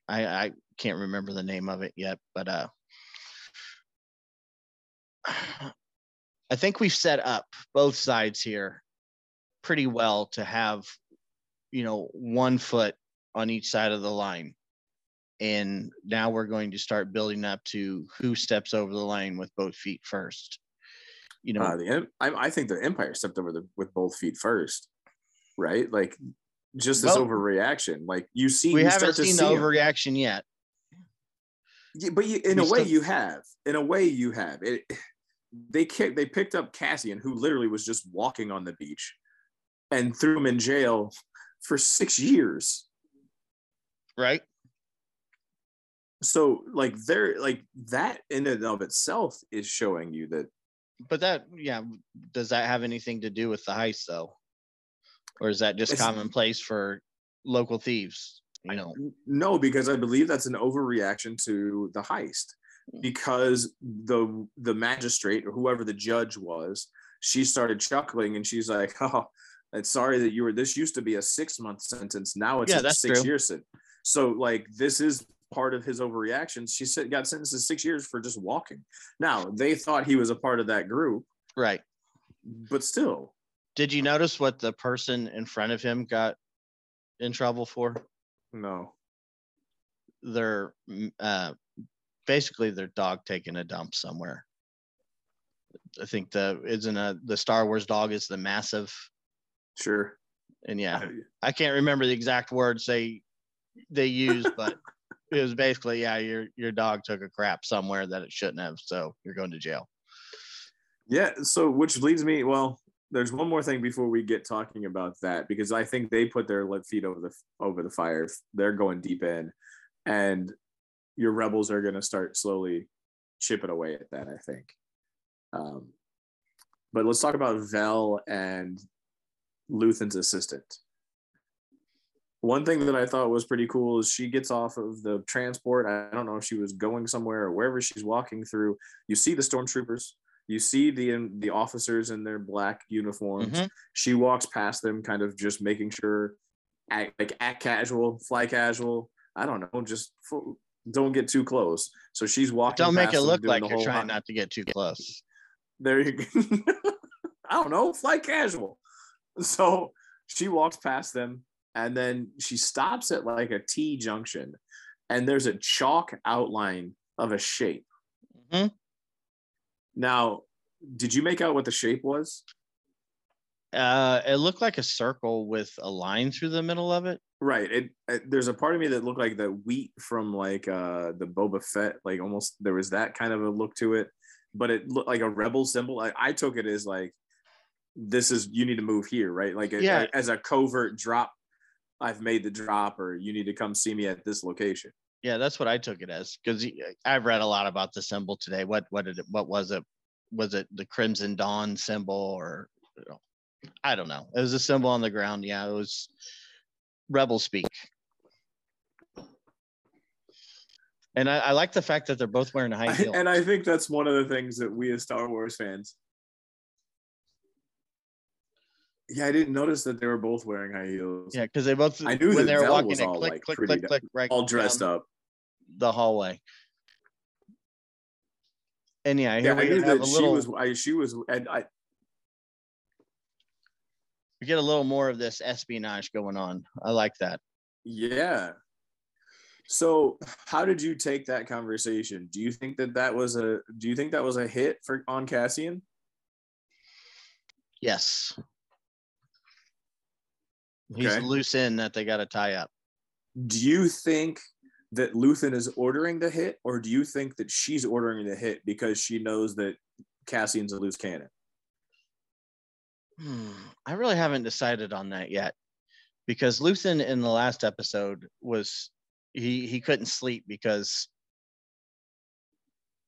I, I can't remember the name of it yet, but uh, I think we've set up both sides here pretty well to have, you know, one foot on each side of the line. And now we're going to start building up to who steps over the line with both feet first. You know, uh, the, I, I think the Empire stepped over the, with both feet first, right? Like, just this well, overreaction, like you see, we you haven't seen see the overreaction him. yet. Yeah, but you, in we a way, still... you have. In a way, you have. It, they kicked, they picked up Cassian, who literally was just walking on the beach, and threw him in jail for six years. Right. So, like, they're like that in and of itself is showing you that. But that, yeah, does that have anything to do with the heist, though? Or is that just it's, commonplace for local thieves? You know, no, because I believe that's an overreaction to the heist. Because the the magistrate or whoever the judge was, she started chuckling and she's like, "Oh, it's sorry that you were. This used to be a six month sentence. Now it's yeah, a six true. year sentence." So, like, this is part of his overreaction. She said, got sentenced to six years for just walking. Now they thought he was a part of that group, right? But still. Did you notice what the person in front of him got in trouble for? No. Their, uh, basically their dog taking a dump somewhere. I think the isn't a the Star Wars dog is the massive. Sure. And yeah, I can't remember the exact words they they used, but it was basically yeah, your your dog took a crap somewhere that it shouldn't have, so you're going to jail. Yeah. So which leads me well. There's one more thing before we get talking about that, because I think they put their feet over the over the fire. They're going deep in, and your rebels are going to start slowly chipping away at that, I think. Um, but let's talk about Vel and Luthen's assistant. One thing that I thought was pretty cool is she gets off of the transport. I don't know if she was going somewhere or wherever she's walking through. You see the stormtroopers. You see the the officers in their black uniforms. Mm-hmm. She walks past them, kind of just making sure, act, like act casual, fly casual. I don't know, just full, don't get too close. So she's walking. Don't past make it look like you're trying hot. not to get too close. There you go. I don't know, fly casual. So she walks past them, and then she stops at like a T junction, and there's a chalk outline of a shape. Mm-hmm. Now, did you make out what the shape was? Uh, it looked like a circle with a line through the middle of it. Right. It, it there's a part of me that looked like the wheat from like uh, the Boba Fett, like almost there was that kind of a look to it, but it looked like a rebel symbol. I, I took it as like this is, you need to move here, right? Like yeah. a, as a covert drop, I've made the drop, or you need to come see me at this location. Yeah, that's what I took it as, because I've read a lot about the symbol today. What what did it, what was it? Was it the Crimson Dawn symbol, or you know, I don't know. It was a symbol on the ground. Yeah, it was Rebel speak. And I, I like the fact that they're both wearing high heels. And I think that's one of the things that we as Star Wars fans. Yeah, I didn't notice that they were both wearing high heels. Yeah, because they both, I knew when they were walking, all click, like click, click, click, click, right, all dressed up the hallway. And yeah, here yeah, we I knew have that a little, she was. I, she was, and I. We get a little more of this espionage going on. I like that. Yeah. So, how did you take that conversation? Do you think that that was a? Do you think that was a hit for on Cassian? Yes. He's okay. Loose in that they got to tie up. Do you think that Luthen is ordering the hit, or do you think that she's ordering the hit because she knows that Cassian's a loose cannon? Hmm. I really haven't decided on that yet, because Luthen in the last episode was he he couldn't sleep because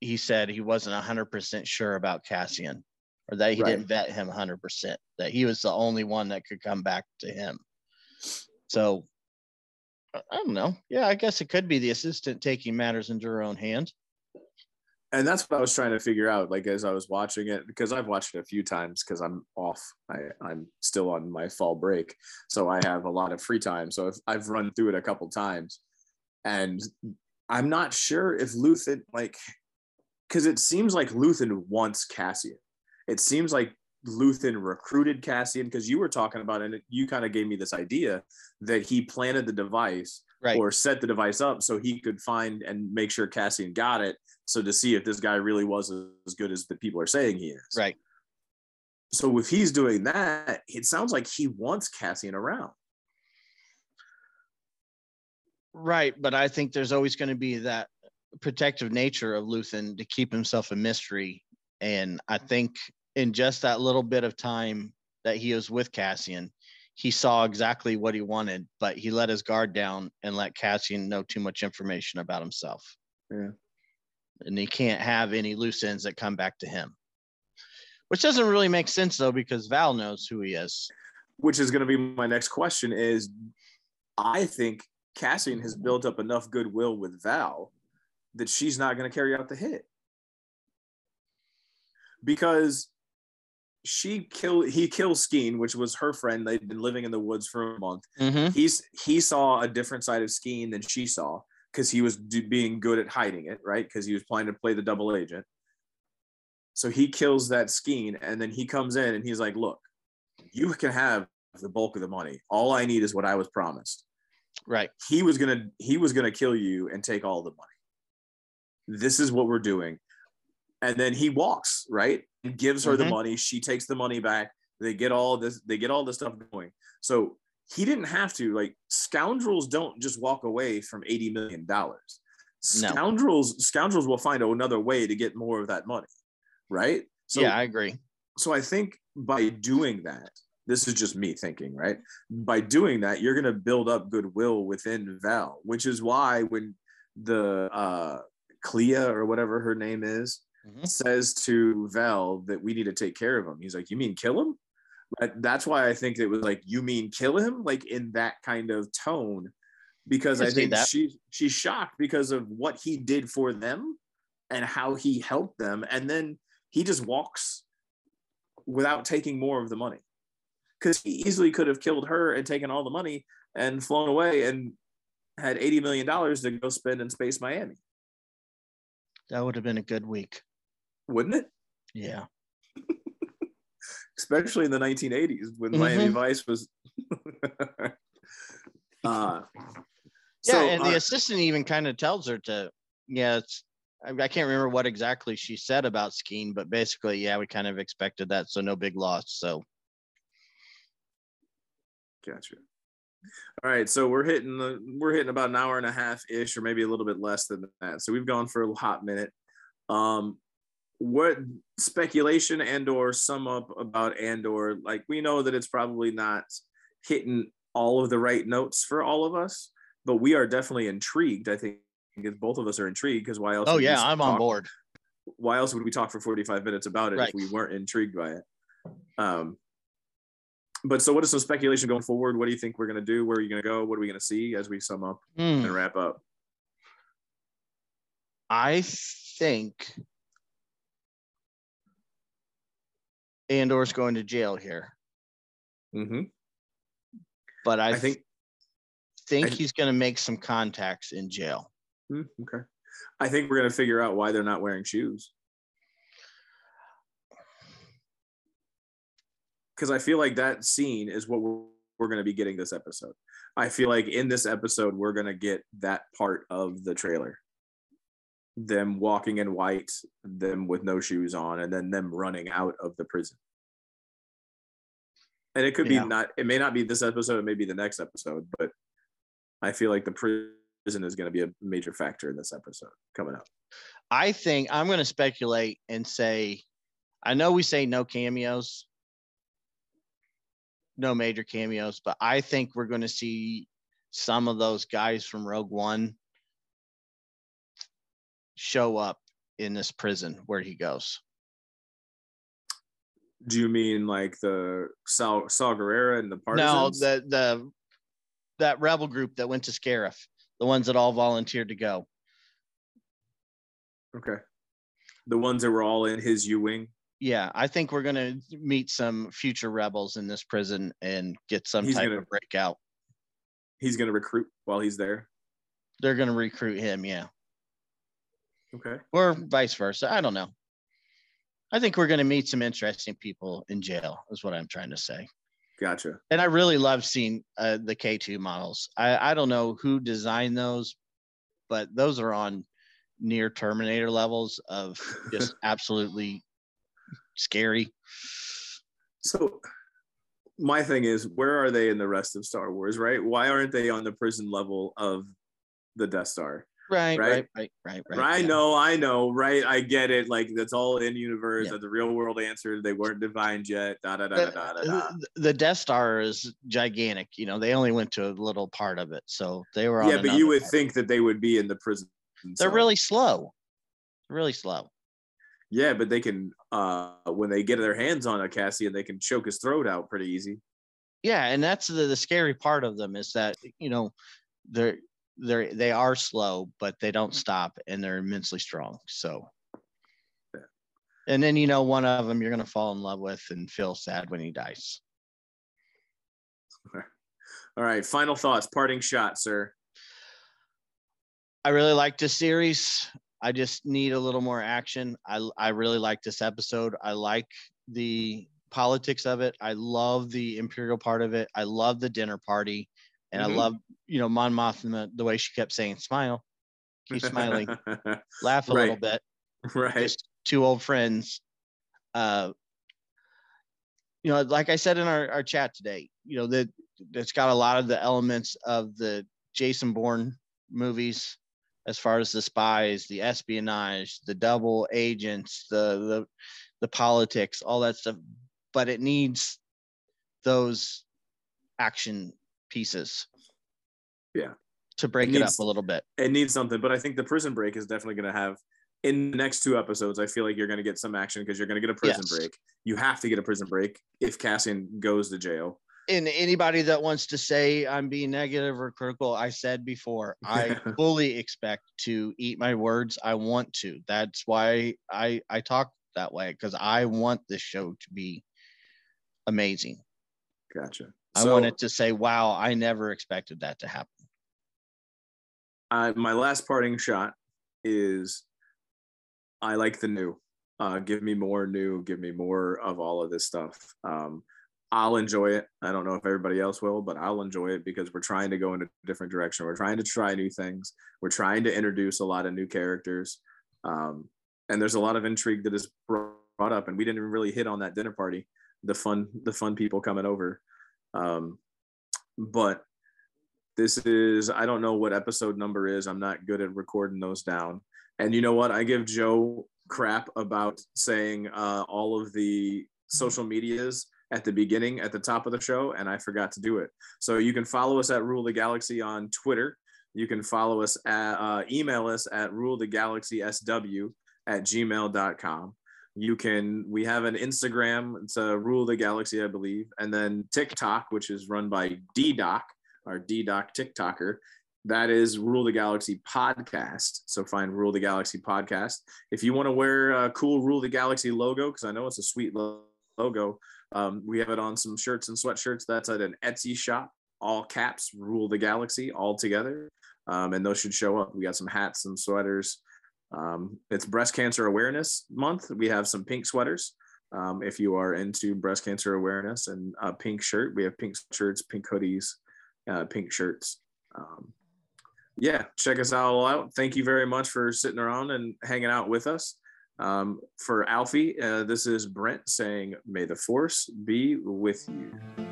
he said he wasn't a hundred percent sure about Cassian, or that he right. didn't vet him a hundred percent, that he was the only one that could come back to him. So I don't know. Yeah, I guess it could be the assistant taking matters into her own hand. And that's what I was trying to figure out, like as I was watching it, because I've watched it a few times because I'm off. I, I'm still on my fall break. So I have a lot of free time. So if, I've run through it a couple times. And I'm not sure if Luthen, like, because it seems like Luthen wants Cassian. It seems like Luthen recruited Cassian, because you were talking about, and you kind of gave me this idea that he planted the device right. or set the device up so he could find and make sure Cassian got it, so to see if this guy really was as good as the people are saying he is. Right. So if he's doing that, it sounds like he wants Cassian around. Right, but I think there's always going to be that protective nature of Luthen to keep himself a mystery, and I think in just that little bit of time that he was with Cassian, he saw exactly what he wanted, but he let his guard down and let Cassian know too much information about himself. Yeah. And he can't have any loose ends that come back to him, which doesn't really make sense though, because Val knows who he is. Which is going to be my next question is, I think Cassian has built up enough goodwill with Val that she's not going to carry out the hit. Because She kill he kills Skeen, which was her friend. They'd been living in the woods for a month. Mm-hmm. He's he saw a different side of Skeen than she saw, because he was do, being good at hiding it, right? Because he was planning to play the double agent. So he kills that Skeen, and then he comes in and he's like, "Look, you can have the bulk of the money. All I need is what I was promised." Right. He was gonna he was gonna kill you and take all the money. This is what we're doing. And then he walks, right? And gives her mm-hmm. the money. She takes the money back. They get all this, they get all this stuff going. So he didn't have to, like, scoundrels don't just walk away from eighty million dollars. Scoundrels, no. scoundrels will find another way to get more of that money. Right? So, yeah, I agree. So I think by doing that, this is just me thinking, right? By doing that, you're going to build up goodwill within Val, which is why when the uh, Clea or whatever her name is, Mm-hmm. says to Val that we need to take care of him, he's like, "You mean kill him?" But that's why I think it was like, "You mean kill him?" Like in that kind of tone, because I, I think she she's shocked because of what he did for them and how he helped them, and then he just walks without taking more of the money, because he easily could have killed her and taken all the money and flown away and had eighty million dollars to go spend in Space Miami. That would have been a good week. Wouldn't it? Yeah. Especially in the nineteen eighties when mm-hmm. Miami Vice was. uh, yeah, so, and uh, the assistant even kind of tells her to, yeah, it's, I, I can't remember what exactly she said about Skeen, but basically, yeah, we kind of expected that, so no big loss. So. Gotcha. All right, so we're hitting the we're hitting about an hour and a half ish, or maybe a little bit less than that. So we've gone for a hot minute. Um, what speculation and or sum up about Andor? Like, we know that it's probably not hitting all of the right notes for all of us, but we are definitely intrigued. I think both of us are intrigued, because why else? Oh yeah, I'm talk, on board. Why else would we talk for forty-five minutes about it right. if we weren't intrigued by it? Um, but so what is some speculation going forward? What do you think we're going to do? Where are you going to go? What are we going to see as we sum up mm. and wrap up? I think Andor's going to jail here. Mm-hmm. But I, I think think I, he's going to make some contacts in jail. Okay. I think we're going to figure out why they're not wearing shoes. Because I feel like that scene is what we're, we're going to be getting this episode. I feel like in this episode, we're going to get that part of the trailer. Them walking in white, them with no shoes on, and then them running out of the prison. And it could yeah. be not, it may not be this episode, it may be the next episode, but I feel like the prison is going to be a major factor in this episode coming up. I think I'm going to speculate and say, I know we say no cameos, no major cameos, but I think we're going to see some of those guys from Rogue One show up in this prison where he goes. Do you mean like the Sal, Sal Guerrera and the Partisans? No, the the that rebel group that went to Scarif, the ones that all volunteered to go. Okay, the ones that were all in his U-wing. Yeah, I think we're gonna meet some future rebels in this prison and get some he's type gonna, of breakout. He's gonna recruit while he's there. They're gonna recruit him, yeah. Okay. Or vice versa. I don't know. I think we're going to meet some interesting people in jail is what I'm trying to say. Gotcha. And I really love seeing uh, the K two models. I, I don't know who designed those, but those are on near Terminator levels of just absolutely scary. So my thing is, where are they in the rest of Star Wars, right? Why aren't they on the prison level of the Death Star? Right, right, right, right, right. I know, I know, right? I get it. Like, that's all in universe. That the real world answer. They weren't divined yet. Da da da da da da. The Death Star is gigantic. You know, they only went to a little part of it, so they were on. Yeah, but you would think that they would be in the prison. They're really slow, really slow. Yeah, but they can. Uh, when they get their hands on a Cassian, they can choke his throat out pretty easy. Yeah, and that's the, the scary part of them is that you know they're. They're, they are slow, but they don't stop, and they're immensely strong. So, yeah. And then, you know, one of them you're going to fall in love with and feel sad when he dies. Okay. All right. Final thoughts, parting shot, sir. I really like this series. I just need a little more action. I, I really like this episode. I like the politics of it. I love the Imperial part of it. I love the dinner party. And mm-hmm. I love, you know, Mon Mothma, the way she kept saying, smile, keep smiling, laugh a right. little bit. Right. Just two old friends. Uh, you know, like I said in our, our chat today, you know, that it's got a lot of the elements of the Jason Bourne movies as far as the spies, the espionage, the double agents, the the, the politics, all that stuff. But it needs those action pieces yeah to break it, needs, it up a little bit. It needs something, but I think the prison break is definitely going to have in the next two episodes. I feel like you're going to get some action because you're going to get a prison yes. break. You have to get a prison break if Cassian goes to jail. And anybody that wants to say I'm being negative or critical, I said before, I fully expect to eat my words. I want to. That's why I I talk that way, because I want this show to be amazing. Gotcha. I so, wanted to say, wow, I never expected that to happen. Uh, my last parting shot is I like the new. Uh, give me more new. Give me more of all of this stuff. Um, I'll enjoy it. I don't know if everybody else will, but I'll enjoy it because we're trying to go in a different direction. We're trying to try new things. We're trying to introduce a lot of new characters. Um, and there's a lot of intrigue that is brought up, and we didn't really hit on that dinner party, the fun, the fun people coming over. Um, but this is, I don't know what episode number is. I'm not good at recording those down. And you know what? I give Joe crap about saying uh, all of the social medias at the beginning, at the top of the show, and I forgot to do it. So you can follow us at Rule the Galaxy on Twitter. You can follow us at, uh, email us at rule the galaxy s w at gmail dot com. You can, we have an Instagram, it's a Rule the Galaxy, I believe, and then TikTok, which is run by D-Doc, our D-Doc TikToker. That is Rule the Galaxy Podcast. So find Rule the Galaxy Podcast. If you want to wear a cool Rule the Galaxy logo, because I know it's a sweet logo, um, we have it on some shirts and sweatshirts. That's at an Etsy shop, all caps, Rule the Galaxy, all together. Um, and those should show up. We got some hats, some sweaters. Um, it's Breast Cancer Awareness Month. We have some pink sweaters. Um, if you are into breast cancer awareness, and a pink shirt, we have pink shirts, pink hoodies, uh, pink shirts. Um, yeah, check us all out. Thank you very much for sitting around and hanging out with us. Um, for Alfie, uh, this is Brent saying, may the force be with you.